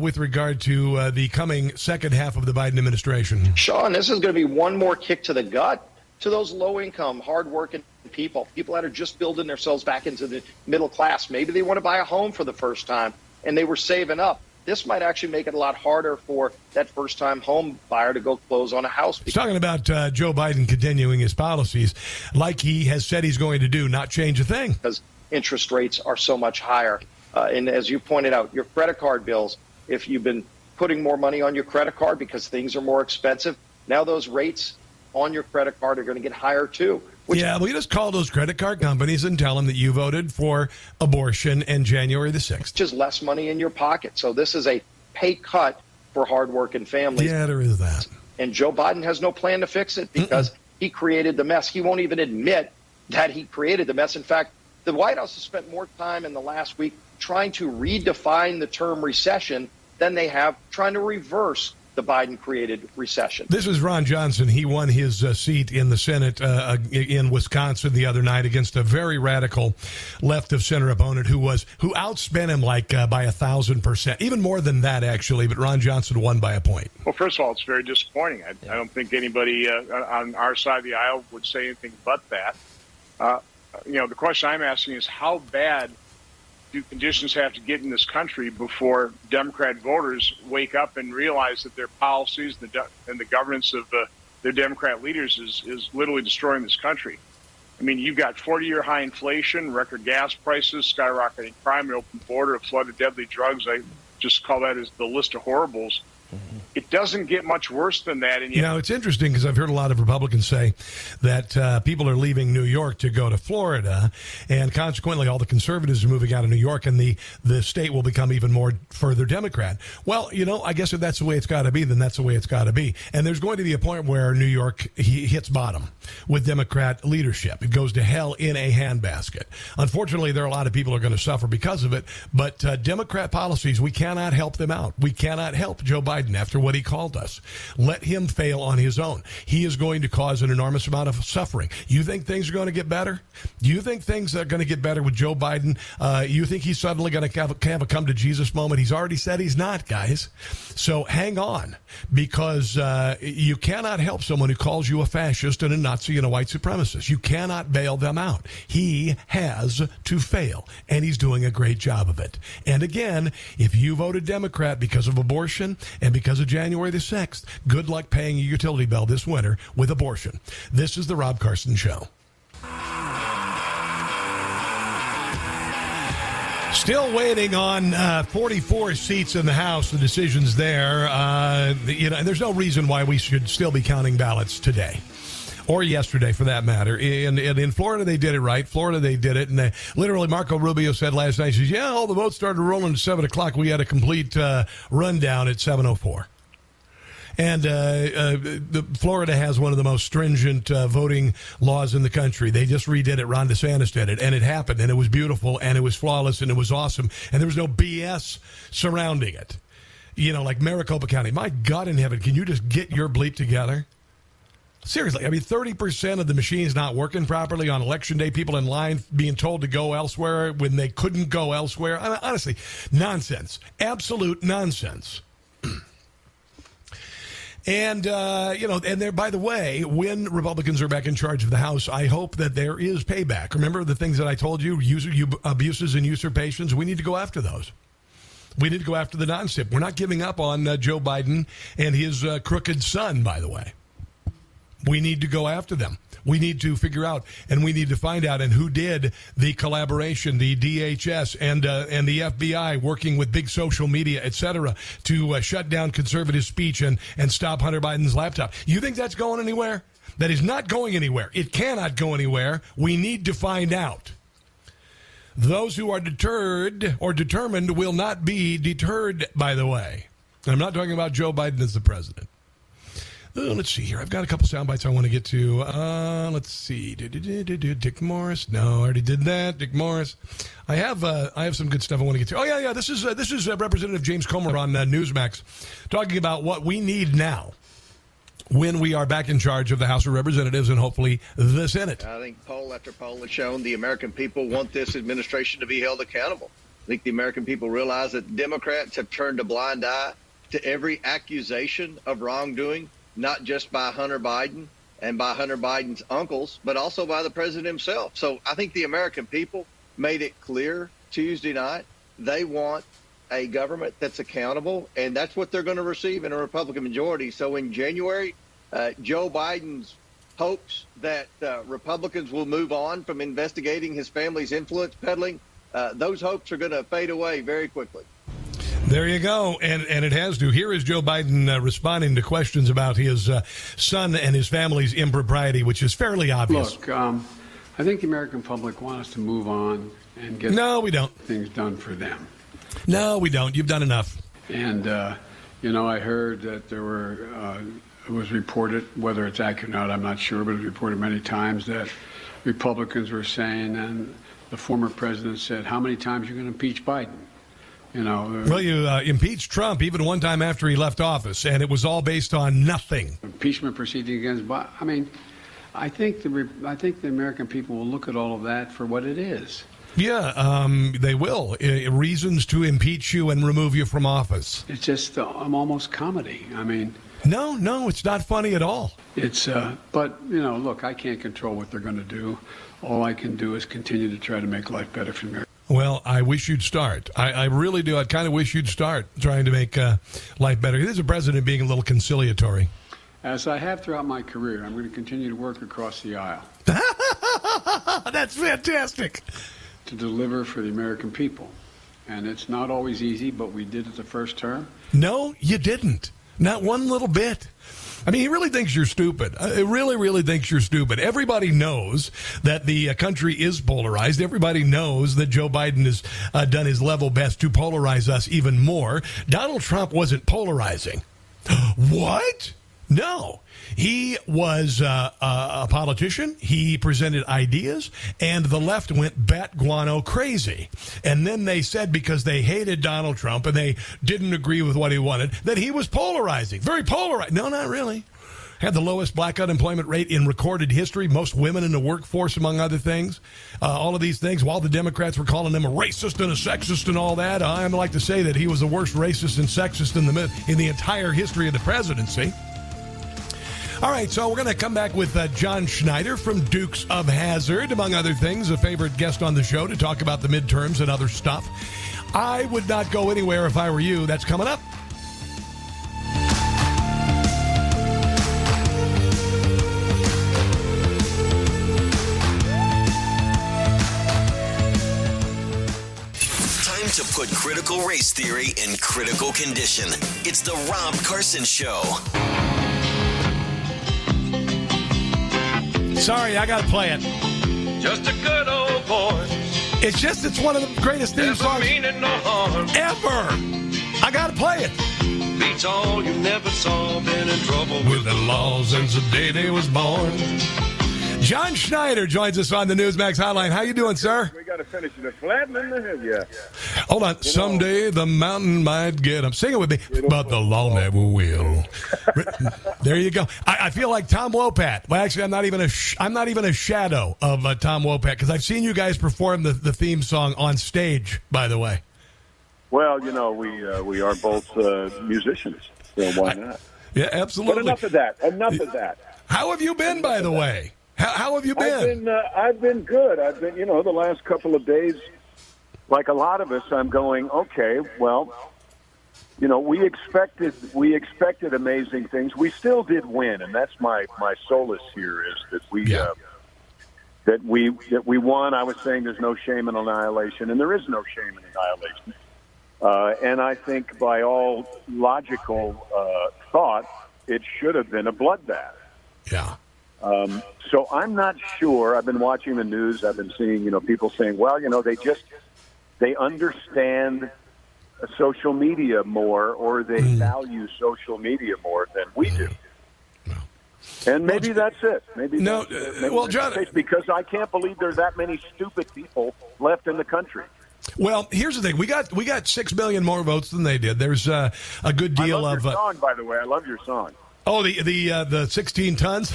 with regard to the coming second half of the Biden administration. Sean, this is going to be one more kick to the gut to those low-income, hard-working people that are just building themselves back into the middle class. Maybe they want to buy a home for the first time, and they were saving up. This might actually make it a lot harder for that first-time home buyer to go close on a house. He's talking about Joe Biden continuing his policies like he has said he's going to do, not change a thing. Because interest rates are so much higher. And as you pointed out, your credit card bills, if you've been putting more money on your credit card because things are more expensive, now those rates on your credit card are going to get higher, too. Yeah, well, you just call those credit card companies and tell them that you voted for abortion and January the 6th. Just less money in your pocket. So this is a pay cut for hardworking families. Yeah, there is that. And Joe Biden has no plan to fix it because he created the mess. He won't even admit that he created the mess. In fact, the White House has spent more time in the last week trying to redefine the term recession than they have trying to reverse the Biden-created recession. This is Ron Johnson. He won his seat in the Senate in Wisconsin the other night against a very radical left-of-center opponent who outspent him by 1,000%, even more than that, actually. But Ron Johnson won by a point. Well, first of all, it's very disappointing. I don't think anybody on our side of the aisle would say anything but that. The question I'm asking is how bad do conditions have to get in this country before Democrat voters wake up and realize that their policies and the governance of their Democrat leaders is literally destroying this country? I mean, you've got 40-year high inflation, record gas prices, skyrocketing crime, an open border, a flood of deadly drugs. I just call that as the list of horribles. It doesn't get much worse than that. And it's interesting because I've heard a lot of Republicans say that people are leaving New York to go to Florida, and consequently all the conservatives are moving out of New York, and the state will become even more further Democrat. Well, I guess if that's the way it's got to be, then that's the way it's got to be. And there's going to be a point where New York hits bottom with Democrat leadership. It goes to hell in a handbasket. Unfortunately, there are a lot of people who are going to suffer because of it, but Democrat policies, we cannot help them out. We cannot help Joe Biden after what he called us. Let him fail on his own. He is going to cause an enormous amount of suffering. You think things are going to get better? Do you think things are going to get better with Joe Biden? You think he's suddenly going to have a come to Jesus moment? He's already said he's not, guys. So hang on, because you cannot help someone who calls you a fascist and a Nazi and a white supremacist. You cannot bail them out. He has to fail, and he's doing a great job of it. And again, if you voted Democrat because of abortion and because of January the 6th, good luck paying a utility bill this winter with abortion. This is the Rob Carson Show. Still waiting on 44 seats in the House, the decisions there. There's no reason why we should still be counting ballots today. Or yesterday, for that matter. In Florida, they did it right. Florida, they did it. And they, literally, Marco Rubio said last night, he says, yeah, all the votes started rolling at 7 o'clock. We had a complete rundown at 7:04. And Florida has one of the most stringent voting laws in the country. They just redid it. Ron DeSantis did it. And it happened. And it was beautiful. And it was flawless. And it was awesome. And there was no BS surrounding it. You know, like Maricopa County. My God in heaven, can you just get your bleep together? Seriously, I mean, 30% of the machines not working properly on Election Day, people in line being told to go elsewhere when they couldn't go elsewhere. Honestly, nonsense. Absolute nonsense. And there, by the way, when Republicans are back in charge of the House, I hope that there is payback. Remember the things that I told you, abuses and usurpations? We need to go after those. We need to go after the non-sip. We're not giving up on Joe Biden and his crooked son, by the way. We need to go after them. We need to figure out, and we need to find out, and who did the collaboration, the DHS and the FBI working with big social media, et cetera, to shut down conservative speech and stop Hunter Biden's laptop. You think that's going anywhere? That is not going anywhere. It cannot go anywhere. We need to find out. Those who are deterred or determined will not be deterred, by the way. And I'm not talking about Joe Biden as the president. Let's see here. I've got a couple sound bites I want to get to. Let's see. Dick Morris. No, I already did that. Dick Morris. I have some good stuff I want to get to. Oh yeah. This is Representative James Comer on Newsmax talking about what we need now when we are back in charge of the House of Representatives and hopefully the Senate. I think poll after poll has shown the American people want this administration to be held accountable. I think the American people realize that Democrats have turned a blind eye to every accusation of wrongdoing, not just by Hunter Biden and by Hunter Biden's uncles, but also by the president himself. So I think the American people made it clear Tuesday night they want a government that's accountable, and that's what they're going to receive in a Republican majority. So in January, Joe Biden's hopes that Republicans will move on from investigating his family's influence peddling, those hopes are going to fade away very quickly. There you go, and it has to. Here is Joe Biden responding to questions about his son and his family's impropriety, which is fairly obvious. Look, I think the American public wants to move on and get things done for them. No, we don't. You've done enough. And, I heard that there were, it was reported, whether it's accurate or not, I'm not sure, but it was reported many times that Republicans were saying, and the former president said, how many times are you going to impeach Biden? You impeached Trump even one time after he left office, and it was all based on nothing. Impeachment proceeding against Biden. I mean, I think the American people will look at all of that for what it is. Yeah, they will. Reasons to impeach you and remove you from office. It's just almost comedy. I mean, no, it's not funny at all. It's look, I can't control what they're going to do. All I can do is continue to try to make life better for America. Well, I wish you'd start. I really do. I kind of wish you'd start trying to make life better. There's a president being a little conciliatory. As I have throughout my career, I'm going to continue to work across the aisle. That's fantastic. To deliver for the American people. And it's not always easy, but we did it the first term. No, you didn't. Not one little bit. I mean, he really thinks you're stupid. He really, really thinks you're stupid. Everybody knows that the country is polarized. Everybody knows that Joe Biden has done his level best to polarize us even more. Donald Trump wasn't polarizing. What? No. He was a politician. He presented ideas, and the left went bat guano crazy. And then they said, because they hated Donald Trump and they didn't agree with what he wanted, that he was polarizing, very polarizing. No, not really. Had the lowest black unemployment rate in recorded history, most women in the workforce, among other things. All of these things, while the Democrats were calling him a racist and a sexist and all that, I'd like to say that he was the worst racist and sexist in the entire history of the presidency. All right, so we're going to come back with John Schneider from Dukes of Hazzard, among other things, a favorite guest on the show, to talk about the midterms and other stuff. I would not go anywhere if I were you. That's coming up. To put critical race theory in critical condition. It's the Rob Carson Show. Sorry, I gotta play it. Just a good old boy. It's just, it's one of the greatest theme songs ever. I gotta play it. Beats all you never saw, been in trouble with the law since the day they was born. John Schneider joins us on the Newsmax Hotline. How you doing, sir? We got to finish the flattening. Yeah. Hold on. You know, someday the mountain might get up. Sing it with me. But the law never will. There you go. I feel like Tom Wopat. Well, actually, I'm not even a shadow of Tom Wopat, because I've seen you guys perform the theme song on stage. By the way. Well, you know, we are both musicians, so why not? Yeah, absolutely. But enough of that. How have you been, by the way? How have you been? I've been good. I've been, you know, the last couple of days, like a lot of us, I'm going, okay, well, you know, we expected amazing things. We still did win, and that's my solace here is that we won. I was saying there's no shame in annihilation, and there is no shame in annihilation. And I think by all logical thought, it should have been a bloodbath. Yeah. So I'm not sure. I've been watching the news. I've been seeing, you know, people saying, well, you know, they understand social media more, or they value social media more than we do. And maybe that's it. Maybe that's it, because I can't believe there's that many stupid people left in the country. Well, here's the thing. We got 6 million more votes than they did. There's a good deal of. I love your song, by the way. I love your song. Oh, the 16 tons?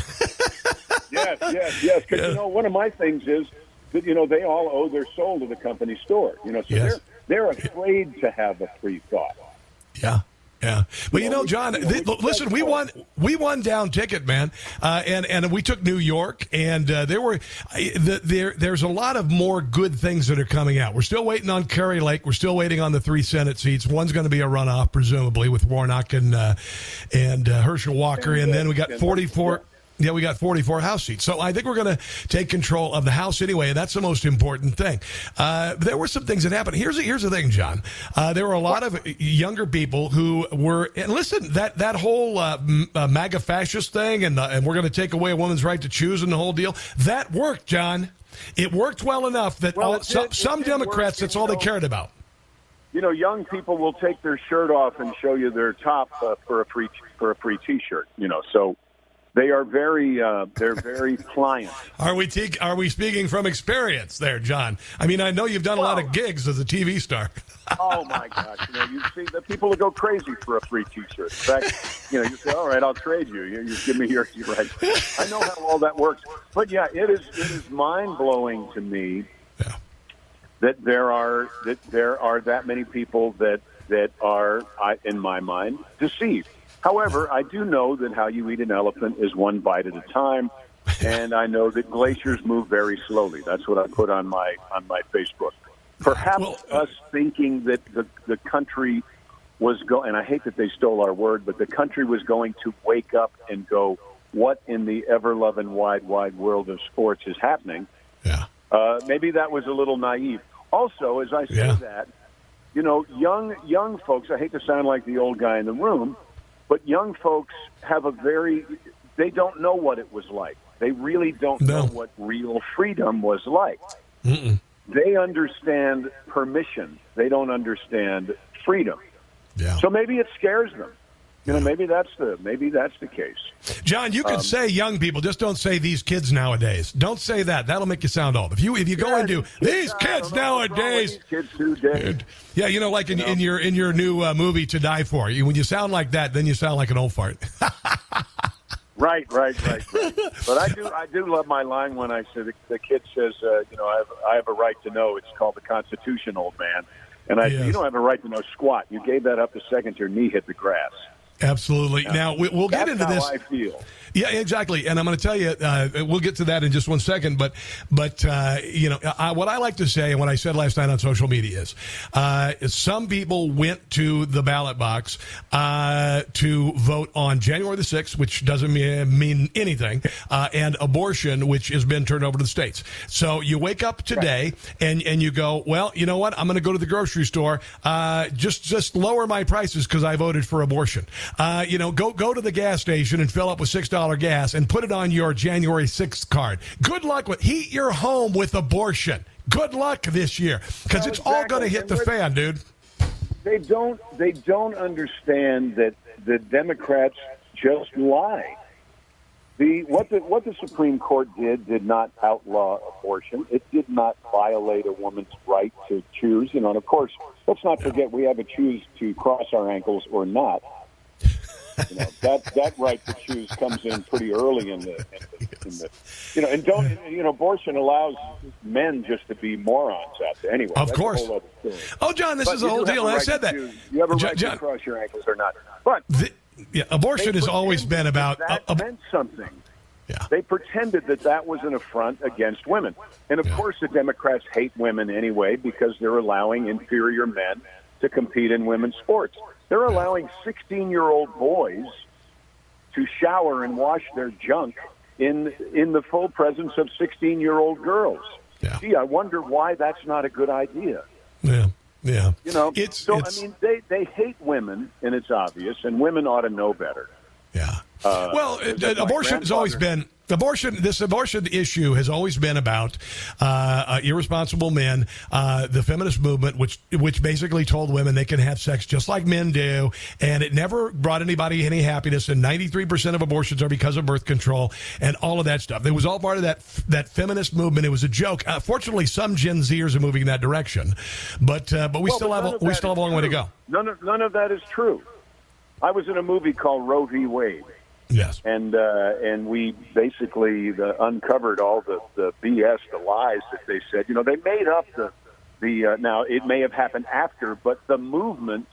yes. Because, you know, one of my things is that, you know, they all owe their soul to the company store. You know, so they're afraid to have a free thought. Yeah. Yeah. Well, you know, John, listen, we won down ticket, man. And we took New York, and there's a lot of more good things that are coming out. We're still waiting on Carrie Lake. We're still waiting on the 3 Senate seats. One's going to be a runoff, presumably, with Warnock and Herschel Walker. And then we got 44. Yeah, we got 44 House seats. So I think we're going to take control of the House anyway, and that's the most important thing. There were some things that happened. Here's the thing, John. There were a lot of younger people who were, and listen, that whole MAGA fascist thing, and we're going to take away a woman's right to choose and the whole deal, that worked, John. It worked well enough that some Democrats, that's all they cared about. You know, young people will take their shirt off and show you their top for a free T-shirt, you know, so. They are very pliant. Are we speaking from experience there, John? I mean, I know you've done a lot of gigs as a TV star. Oh my gosh! You know, you see the people that go crazy for a free T-shirt. In fact, you know, you say, "All right, I'll trade you. You just give me your right." I know how all that works, but yeah, it is mind blowing to me that there are that many people that are, in my mind, deceived. However, I do know that how you eat an elephant is one bite at a time, and I know that glaciers move very slowly. That's what I put on my Facebook. Perhaps us thinking that the country was going, and I hate that they stole our word, but the country was going to wake up and go, what in the ever-loving wide world of sports is happening? Yeah. Maybe that was a little naive. Also, as I say that, you know, young folks, I hate to sound like the old guy in the room, but young folks have they don't know what it was like. They really don't know what real freedom was like. Mm-mm. They understand permission. They don't understand freedom. Yeah. So maybe it scares them. You know, maybe that's the case. John, you can say young people, just don't say these kids nowadays. Don't say that. That'll make you sound old. If you go into these kids nowadays, yeah, you know, like in your new movie To Die For, when you sound like that, then you sound like an old fart. Right. But I do love my line when I say the kid says, you know, I have a right to know. It's called the Constitution, old man. And I, you don't have a right to know squat. You gave that up the second your knee hit the grass. Absolutely. Now, we'll get into this. That's how I feel. Yeah, exactly. And I'm going to tell you, we'll get to that in just one second. But you know, what I like to say and what I said last night on social media is some people went to the ballot box to vote on January the 6th, which doesn't mean anything, and abortion, which has been turned over to the states. So you wake up today and you go, well, you know what? I'm going to go to the grocery store. Just lower my prices because I voted for abortion. You know, go to the gas station and fill up with $6 gas and put it on your January 6th card. Good luck with heat your home with abortion. Good luck this year because it's all going to hit the fan, dude. They don't understand that the Democrats just lie. What the Supreme Court did not outlaw abortion. It did not violate a woman's right to choose. You know, and of course, let's not forget we have a choose to cross our ankles or not. You know, that right to choose comes in pretty early in the you know, and don't, you know, abortion allows men just to be morons out there anyway. Of course. Oh, John, this is a whole deal. I said that. You have a right to cross your ankles or not. But abortion has always been about that meant something. Yeah. They pretended that was an affront against women. And of course the Democrats hate women anyway because they're allowing inferior men to compete in women's sports. They're allowing 16-year-old boys to shower and wash their junk in the full presence of 16-year-old girls. Yeah. Gee, I wonder why that's not a good idea. Yeah, yeah. You know, I mean, they hate women, and it's obvious, and women ought to know better. Yeah. Well, abortion has always been. This abortion issue has always been about irresponsible men, the feminist movement, which basically told women they can have sex just like men do, and it never brought anybody any happiness, and 93% of abortions are because of birth control and all of that stuff. It was all part of that feminist movement. It was a joke. Fortunately, some Gen Zers are moving in that direction, but we still have a long way to go. None of that is true. I was in a movie called Roe v. Wade. Yes, and we basically uncovered all the BS, the lies that they said. You know, they made up the now it may have happened after, but the movement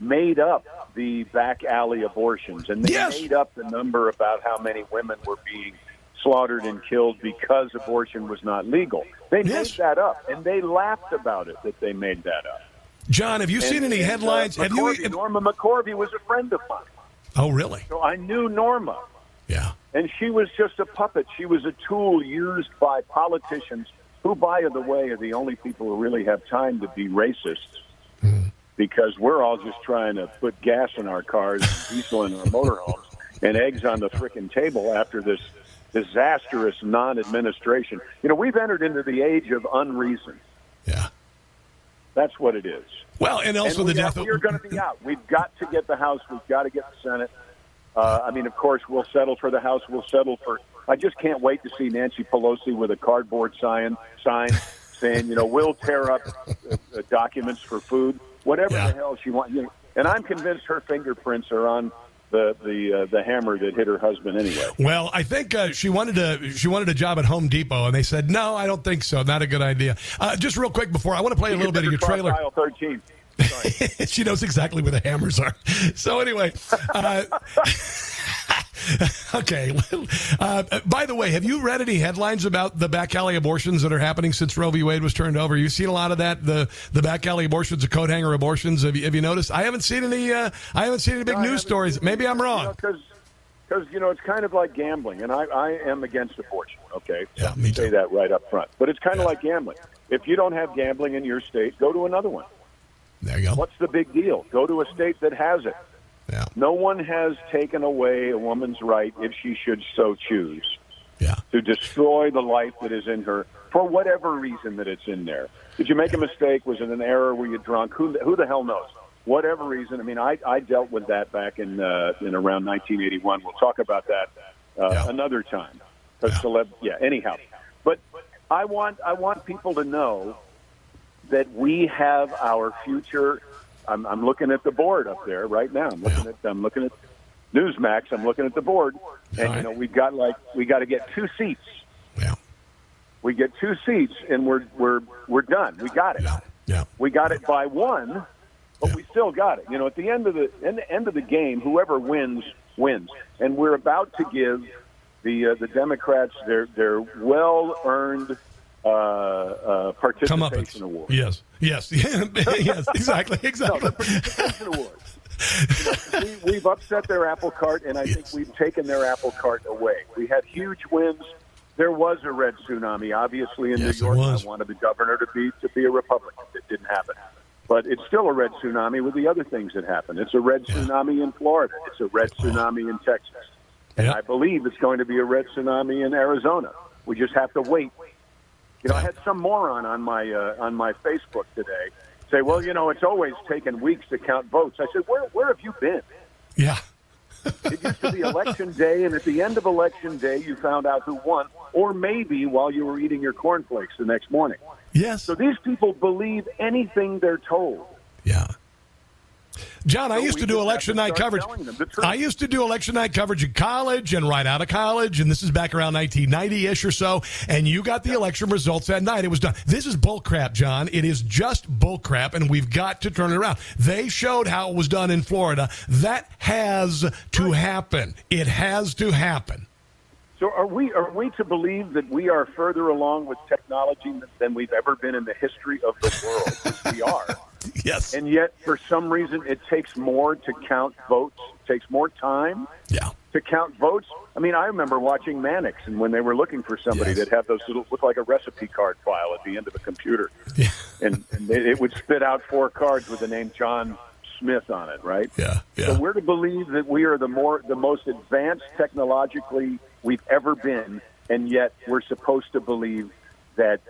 made up the back alley abortions, and they made up the number about how many women were being slaughtered and killed because abortion was not legal. They made that up, and they laughed about it that they made that up. John, have you seen any headlines? Norma McCorvey was a friend of mine. Oh, really? So I knew Norma. Yeah. And she was just a puppet. She was a tool used by politicians who, by the way, are the only people who really have time to be racist because we're all just trying to put gas in our cars, diesel in our motorhomes, and eggs on the frickin' table after this disastrous non-administration. You know, we've entered into the age of unreason. Yeah. That's what it is. Well, and also and we're going to be out. We've got to get the House. We've got to get the Senate. I mean, of course, we'll settle for the House. We'll settle for. I just can't wait to see Nancy Pelosi with a cardboard sign saying, you know, we'll tear up documents for food, whatever the hell she wants. You know, and I'm convinced her fingerprints are on the hammer that hit her husband anyway. Well, I think she wanted a job at Home Depot, and they said, no, I don't think so. Not a good idea. Just real quick before, I want to play a little bit of your trailer. Aisle 13. Sorry. She knows exactly where the hammers are. So anyway, okay. By the way, have you read any headlines about the back alley abortions that are happening since Roe v. Wade was turned over? You've seen a lot of that, the back alley abortions, the coat hanger abortions. Have you noticed? I haven't seen any. I haven't seen any big news stories. Maybe I'm wrong. Because you know, it's kind of like gambling, and I am against abortion. Okay, so yeah, me too. Say that right up front. But it's kind of like gambling. If you don't have gambling in your state, go to another one. There you go. What's the big deal? Go to a state that has it. Yeah. No one has taken away a woman's right, if she should so choose, to destroy the life that is in her for whatever reason that it's in there. Did you make a mistake? Was it an error? Were you drunk? Who the hell knows? Whatever reason. I mean, I dealt with that back in around 1981. We'll talk about that another time. Anyhow. But I want people to know that we have our future. I'm looking at the board up there right now. I'm looking at Newsmax. I'm looking at the board, and you know we got to get two seats. Yeah, we get two seats, and we're done. We got it. Yeah, we got it by one. but we still got it. You know, at the end of the game, whoever wins wins, and we're about to give the Democrats their well-earned participation award. Yes, yes, exactly. No, the participation award. You know, we've upset their apple cart, and I think we've taken their apple cart away. We had huge wins. There was a red tsunami, obviously, in New York. I wanted the governor to be a Republican. It didn't happen. But it's still a red tsunami with the other things that happened. It's a red tsunami in Florida. It's a red tsunami in Texas. And I believe it's going to be a red tsunami in Arizona. We just have to wait. You know, I had some moron on my Facebook today say, well, you know, it's always taken weeks to count votes. I said, where have you been? Yeah. It used to be election day, and at the end of election day, you found out who won, or maybe while you were eating your cornflakes the next morning. Yes. So these people believe anything they're told. Yeah. John, I used to do election night coverage. I used to do election night coverage in college and right out of college, and this is back around 1990-ish or so, and you got the election results that night. It was done. This is bull crap, John. It is just bull crap, and we've got to turn it around. They showed how it was done in Florida. That has to happen. It has to happen. So are we to believe that we are further along with technology than we've ever been in the history of the world? Which we are. Yes. And yet, for some reason, it takes more to count votes. It takes more time to count votes. I mean, I remember watching Mannix, and when they were looking for somebody that had those little, looked like a recipe card file at the end of a computer. Yeah. And it would spit out four cards with the name John Smith on it, right? Yeah. So we're to believe that we are the most advanced technologically we've ever been, and yet we're supposed to believe that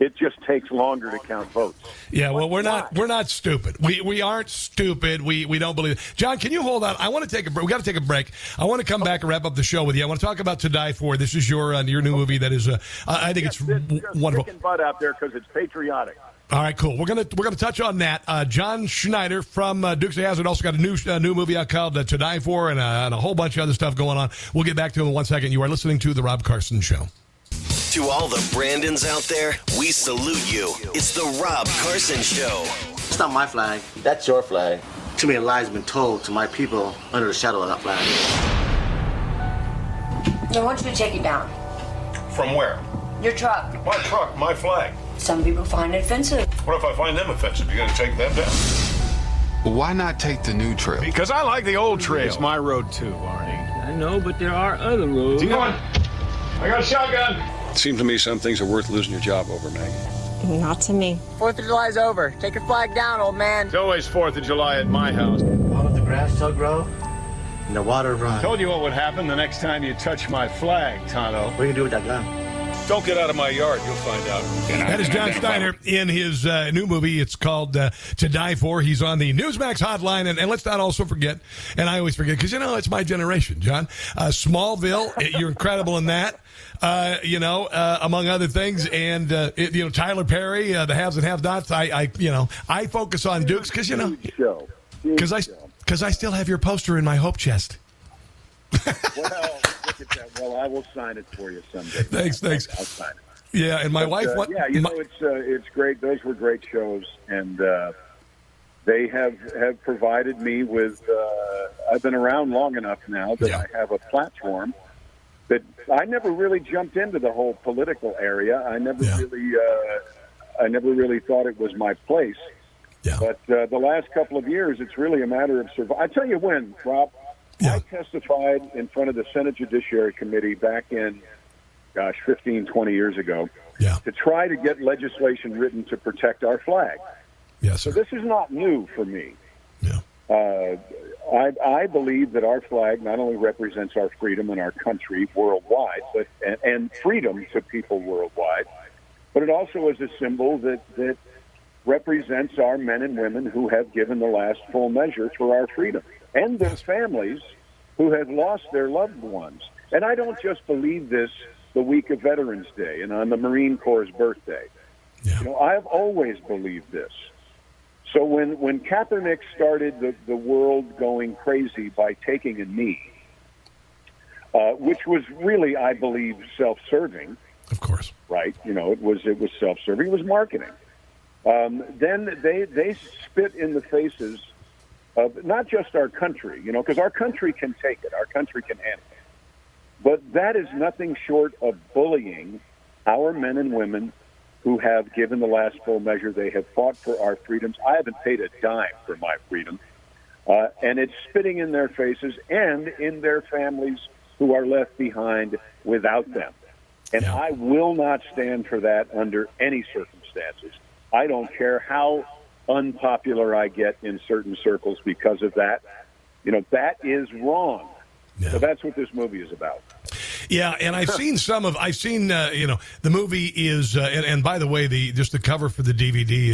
it just takes longer to count votes. Yeah, well, we're not stupid. We aren't stupid. We don't believe it. John, can you hold on? I want to take a break. We got to take a break. I want to come back and wrap up the show with you. I want to talk about To Die For. This is your new movie that is I think it's wonderful. Kicking butt out there because it's patriotic. All right, cool. We're gonna touch on that. John Schneider from Dukes of Hazzard also got a new movie out called To Die For, and a whole bunch of other stuff going on. We'll get back to him in 1 second. You are listening to The Rob Carson Show. To all the Brandons out there, we salute you. It's the Rob Carson Show. It's not my flag. That's your flag. Too many lies have been told to my people under the shadow of that flag. I want you to take it down. From where? Your truck. My truck, my flag. Some people find it offensive. What if I find them offensive? You're going to take them down? Why not take the new trail? Because I like the old trail. It's my road too, Arnie. I know, but there are other roads. Keep going. I got a shotgun. It seems to me some things are worth losing your job over, Maggie. Not to me. 4th of July's over. Take your flag down, old man. It's always 4th of July at my house. Why would the grass still grow and the water run? I told you what would happen the next time you touch my flag, Tonto. What are you going to do with that gun? Don't get out of my yard. You'll find out. That is John Schneider in his new movie. It's called To Die For. He's on the Newsmax hotline. And let's not also forget, and I always forget, because, you know, it's my generation, John. Smallville, you're incredible in that. Among other things, and Tyler Perry, the haves and have-nots. I focus on Dukes because I still have your poster in my hope chest. Well, look at that. Well, I will sign it for you someday. Thanks. I'll sign it. Yeah, and my wife. It's great. Those were great shows, and they have provided me with. I've been around long enough now that I have a platform. That I never really jumped into the whole political area. I never really thought it was my place. Yeah. But the last couple of years, it's really a matter of survival. I tell you when, Rob, I testified in front of the Senate Judiciary Committee back in, 15, 20 years ago to try to get legislation written to protect our flag. Yes, sir. So this is not new for me. Yeah. I believe that our flag not only represents our freedom and our country worldwide, but and freedom to people worldwide, but it also is a symbol that represents our men and women who have given the last full measure for our freedom and their families who have lost their loved ones. And I don't just believe this the week of Veterans Day and on the Marine Corps' birthday. Yeah. You know, I've always believed this. So when Kaepernick started the world going crazy by taking a knee, which was really, I believe, self-serving. Of course. Right? You know, it was self-serving. It was marketing. Then they spit in the faces of not just our country, you know, because our country can take it, our country can handle it. But that is nothing short of bullying our men and women who have given the last full measure. They have fought for our freedoms. I haven't paid a dime for my freedom. And it's spitting in their faces and in their families who are left behind without them. And I will not stand for that under any circumstances. I don't care how unpopular I get in certain circles because of that. You know, that is wrong. So that's what this movie is about. Yeah, and I've seen some of, you know, the movie is, and by the way, just the cover for the DVD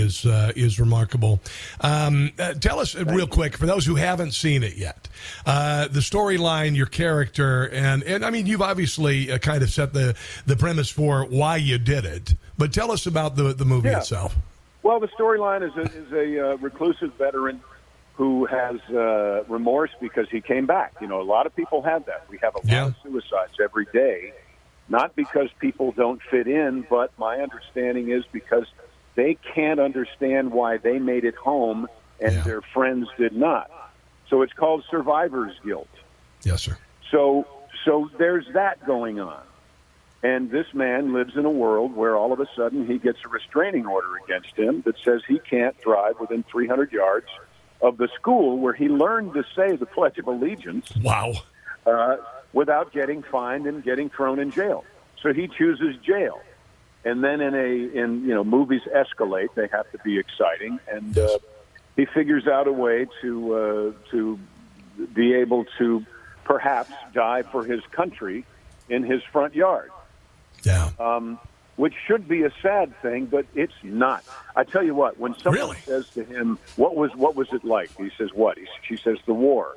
is remarkable. Tell us real quick, for those who haven't seen it yet, the storyline, your character, and I mean, you've obviously kind of set the premise for why you did it, but tell us about the movie itself. Well, the storyline is a reclusive veteran who has remorse because he came back. You know, a lot of people have that. We have a lot of suicides every day, not because people don't fit in, but my understanding is because they can't understand why they made it home and their friends did not. So it's called survivor's guilt. Yes, sir. So there's that going on. And this man lives in a world where all of a sudden he gets a restraining order against him that says he can't drive within 300 yards of the school where he learned to say the Pledge of Allegiance without getting fined and getting thrown in jail. So he chooses jail. And then you know, movies escalate. They have to be exciting. And he figures out a way to be able to perhaps die for his country in his front yard. Yeah. Which should be a sad thing, but it's not. I tell you what, when someone says to him, what was it like? He says, what? She says, the war.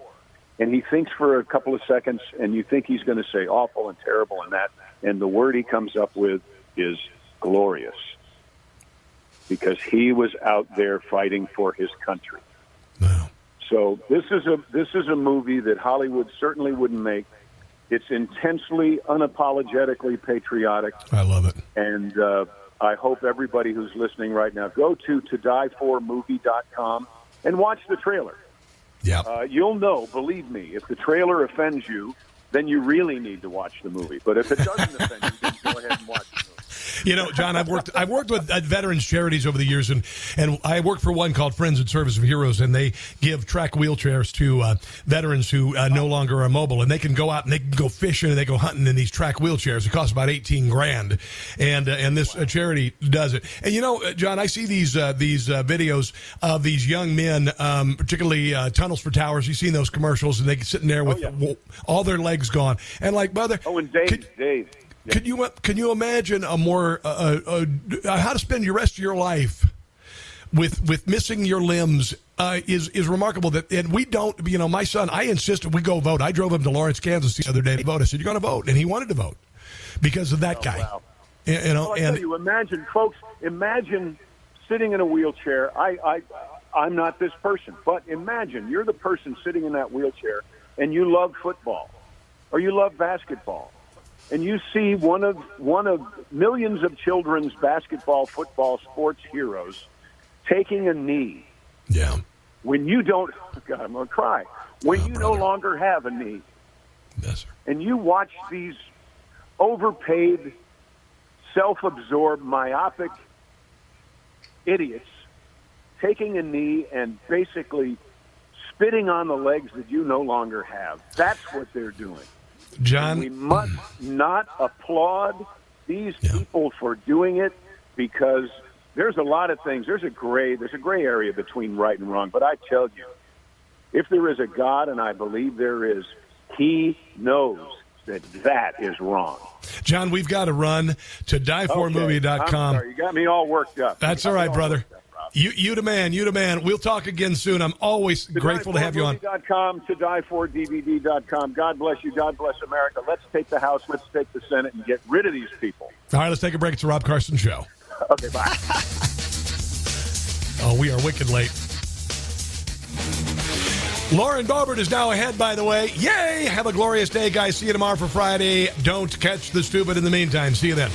And he thinks for a couple of seconds, and you think he's going to say awful and terrible and that. And the word he comes up with is glorious. Because he was out there fighting for his country. Wow. So this is a movie that Hollywood certainly wouldn't make. It's intensely, unapologetically patriotic. I love it. And I hope everybody who's listening right now, go to dieformovie.com and watch the trailer. Yeah. You'll know, believe me, if the trailer offends you, then you really need to watch the movie. But if it doesn't offend you, then go ahead and watch the movie. You know, John, I've worked with veterans charities over the years, and I worked for one called Friends in Service of Heroes, and they give track wheelchairs to veterans who no longer are mobile, and they can go out and they can go fishing and they go hunting in these track wheelchairs. It costs about $18,000, and this charity does it. And you know, John, I see these videos of these young men, particularly Tunnels for Towers. You've seen those commercials, and they're sitting there with all their legs gone, and like, brother. Oh, and Dave. Yeah. Can you imagine a more how to spend your rest of your life with missing your limbs is remarkable. That and we don't, you know, my son, I insisted we go vote. I drove him to Lawrence, Kansas the other day to vote. I said, you're going to vote, and he wanted to vote because of that guy. Wow. You know, you imagine, folks. Imagine sitting in a wheelchair. I'm not this person, but imagine you're the person sitting in that wheelchair, and you love football, or you love basketball. And you see one of millions of children's basketball, football, sports heroes taking a knee. Yeah. When you don't, God, I'm going to cry. When you no longer have a knee. Yes, sir. And you watch these overpaid, self-absorbed, myopic idiots taking a knee and basically spitting on the legs that you no longer have. That's what they're doing. John, and we must not applaud these people for doing it, because there's a lot of things. There's a gray area between right and wrong. But I tell you, if there is a God, and I believe there is, He knows that is wrong. John, we've got to run to dieformovie.com. You got me all worked up. That's all right, brother. You the man. We'll talk again soon. I'm always grateful to have you on. To die4dvd.com, to die4dvd.com. God bless you. God bless America. Let's take the House. Let's take the Senate and get rid of these people. All right, let's take a break. It's the Rob Carson Show. Okay, bye. Oh, we are wicked late. Lauren Boebert is now ahead, by the way. Yay! Have a glorious day, guys. See you tomorrow for Friday. Don't catch the stupid in the meantime. See you then.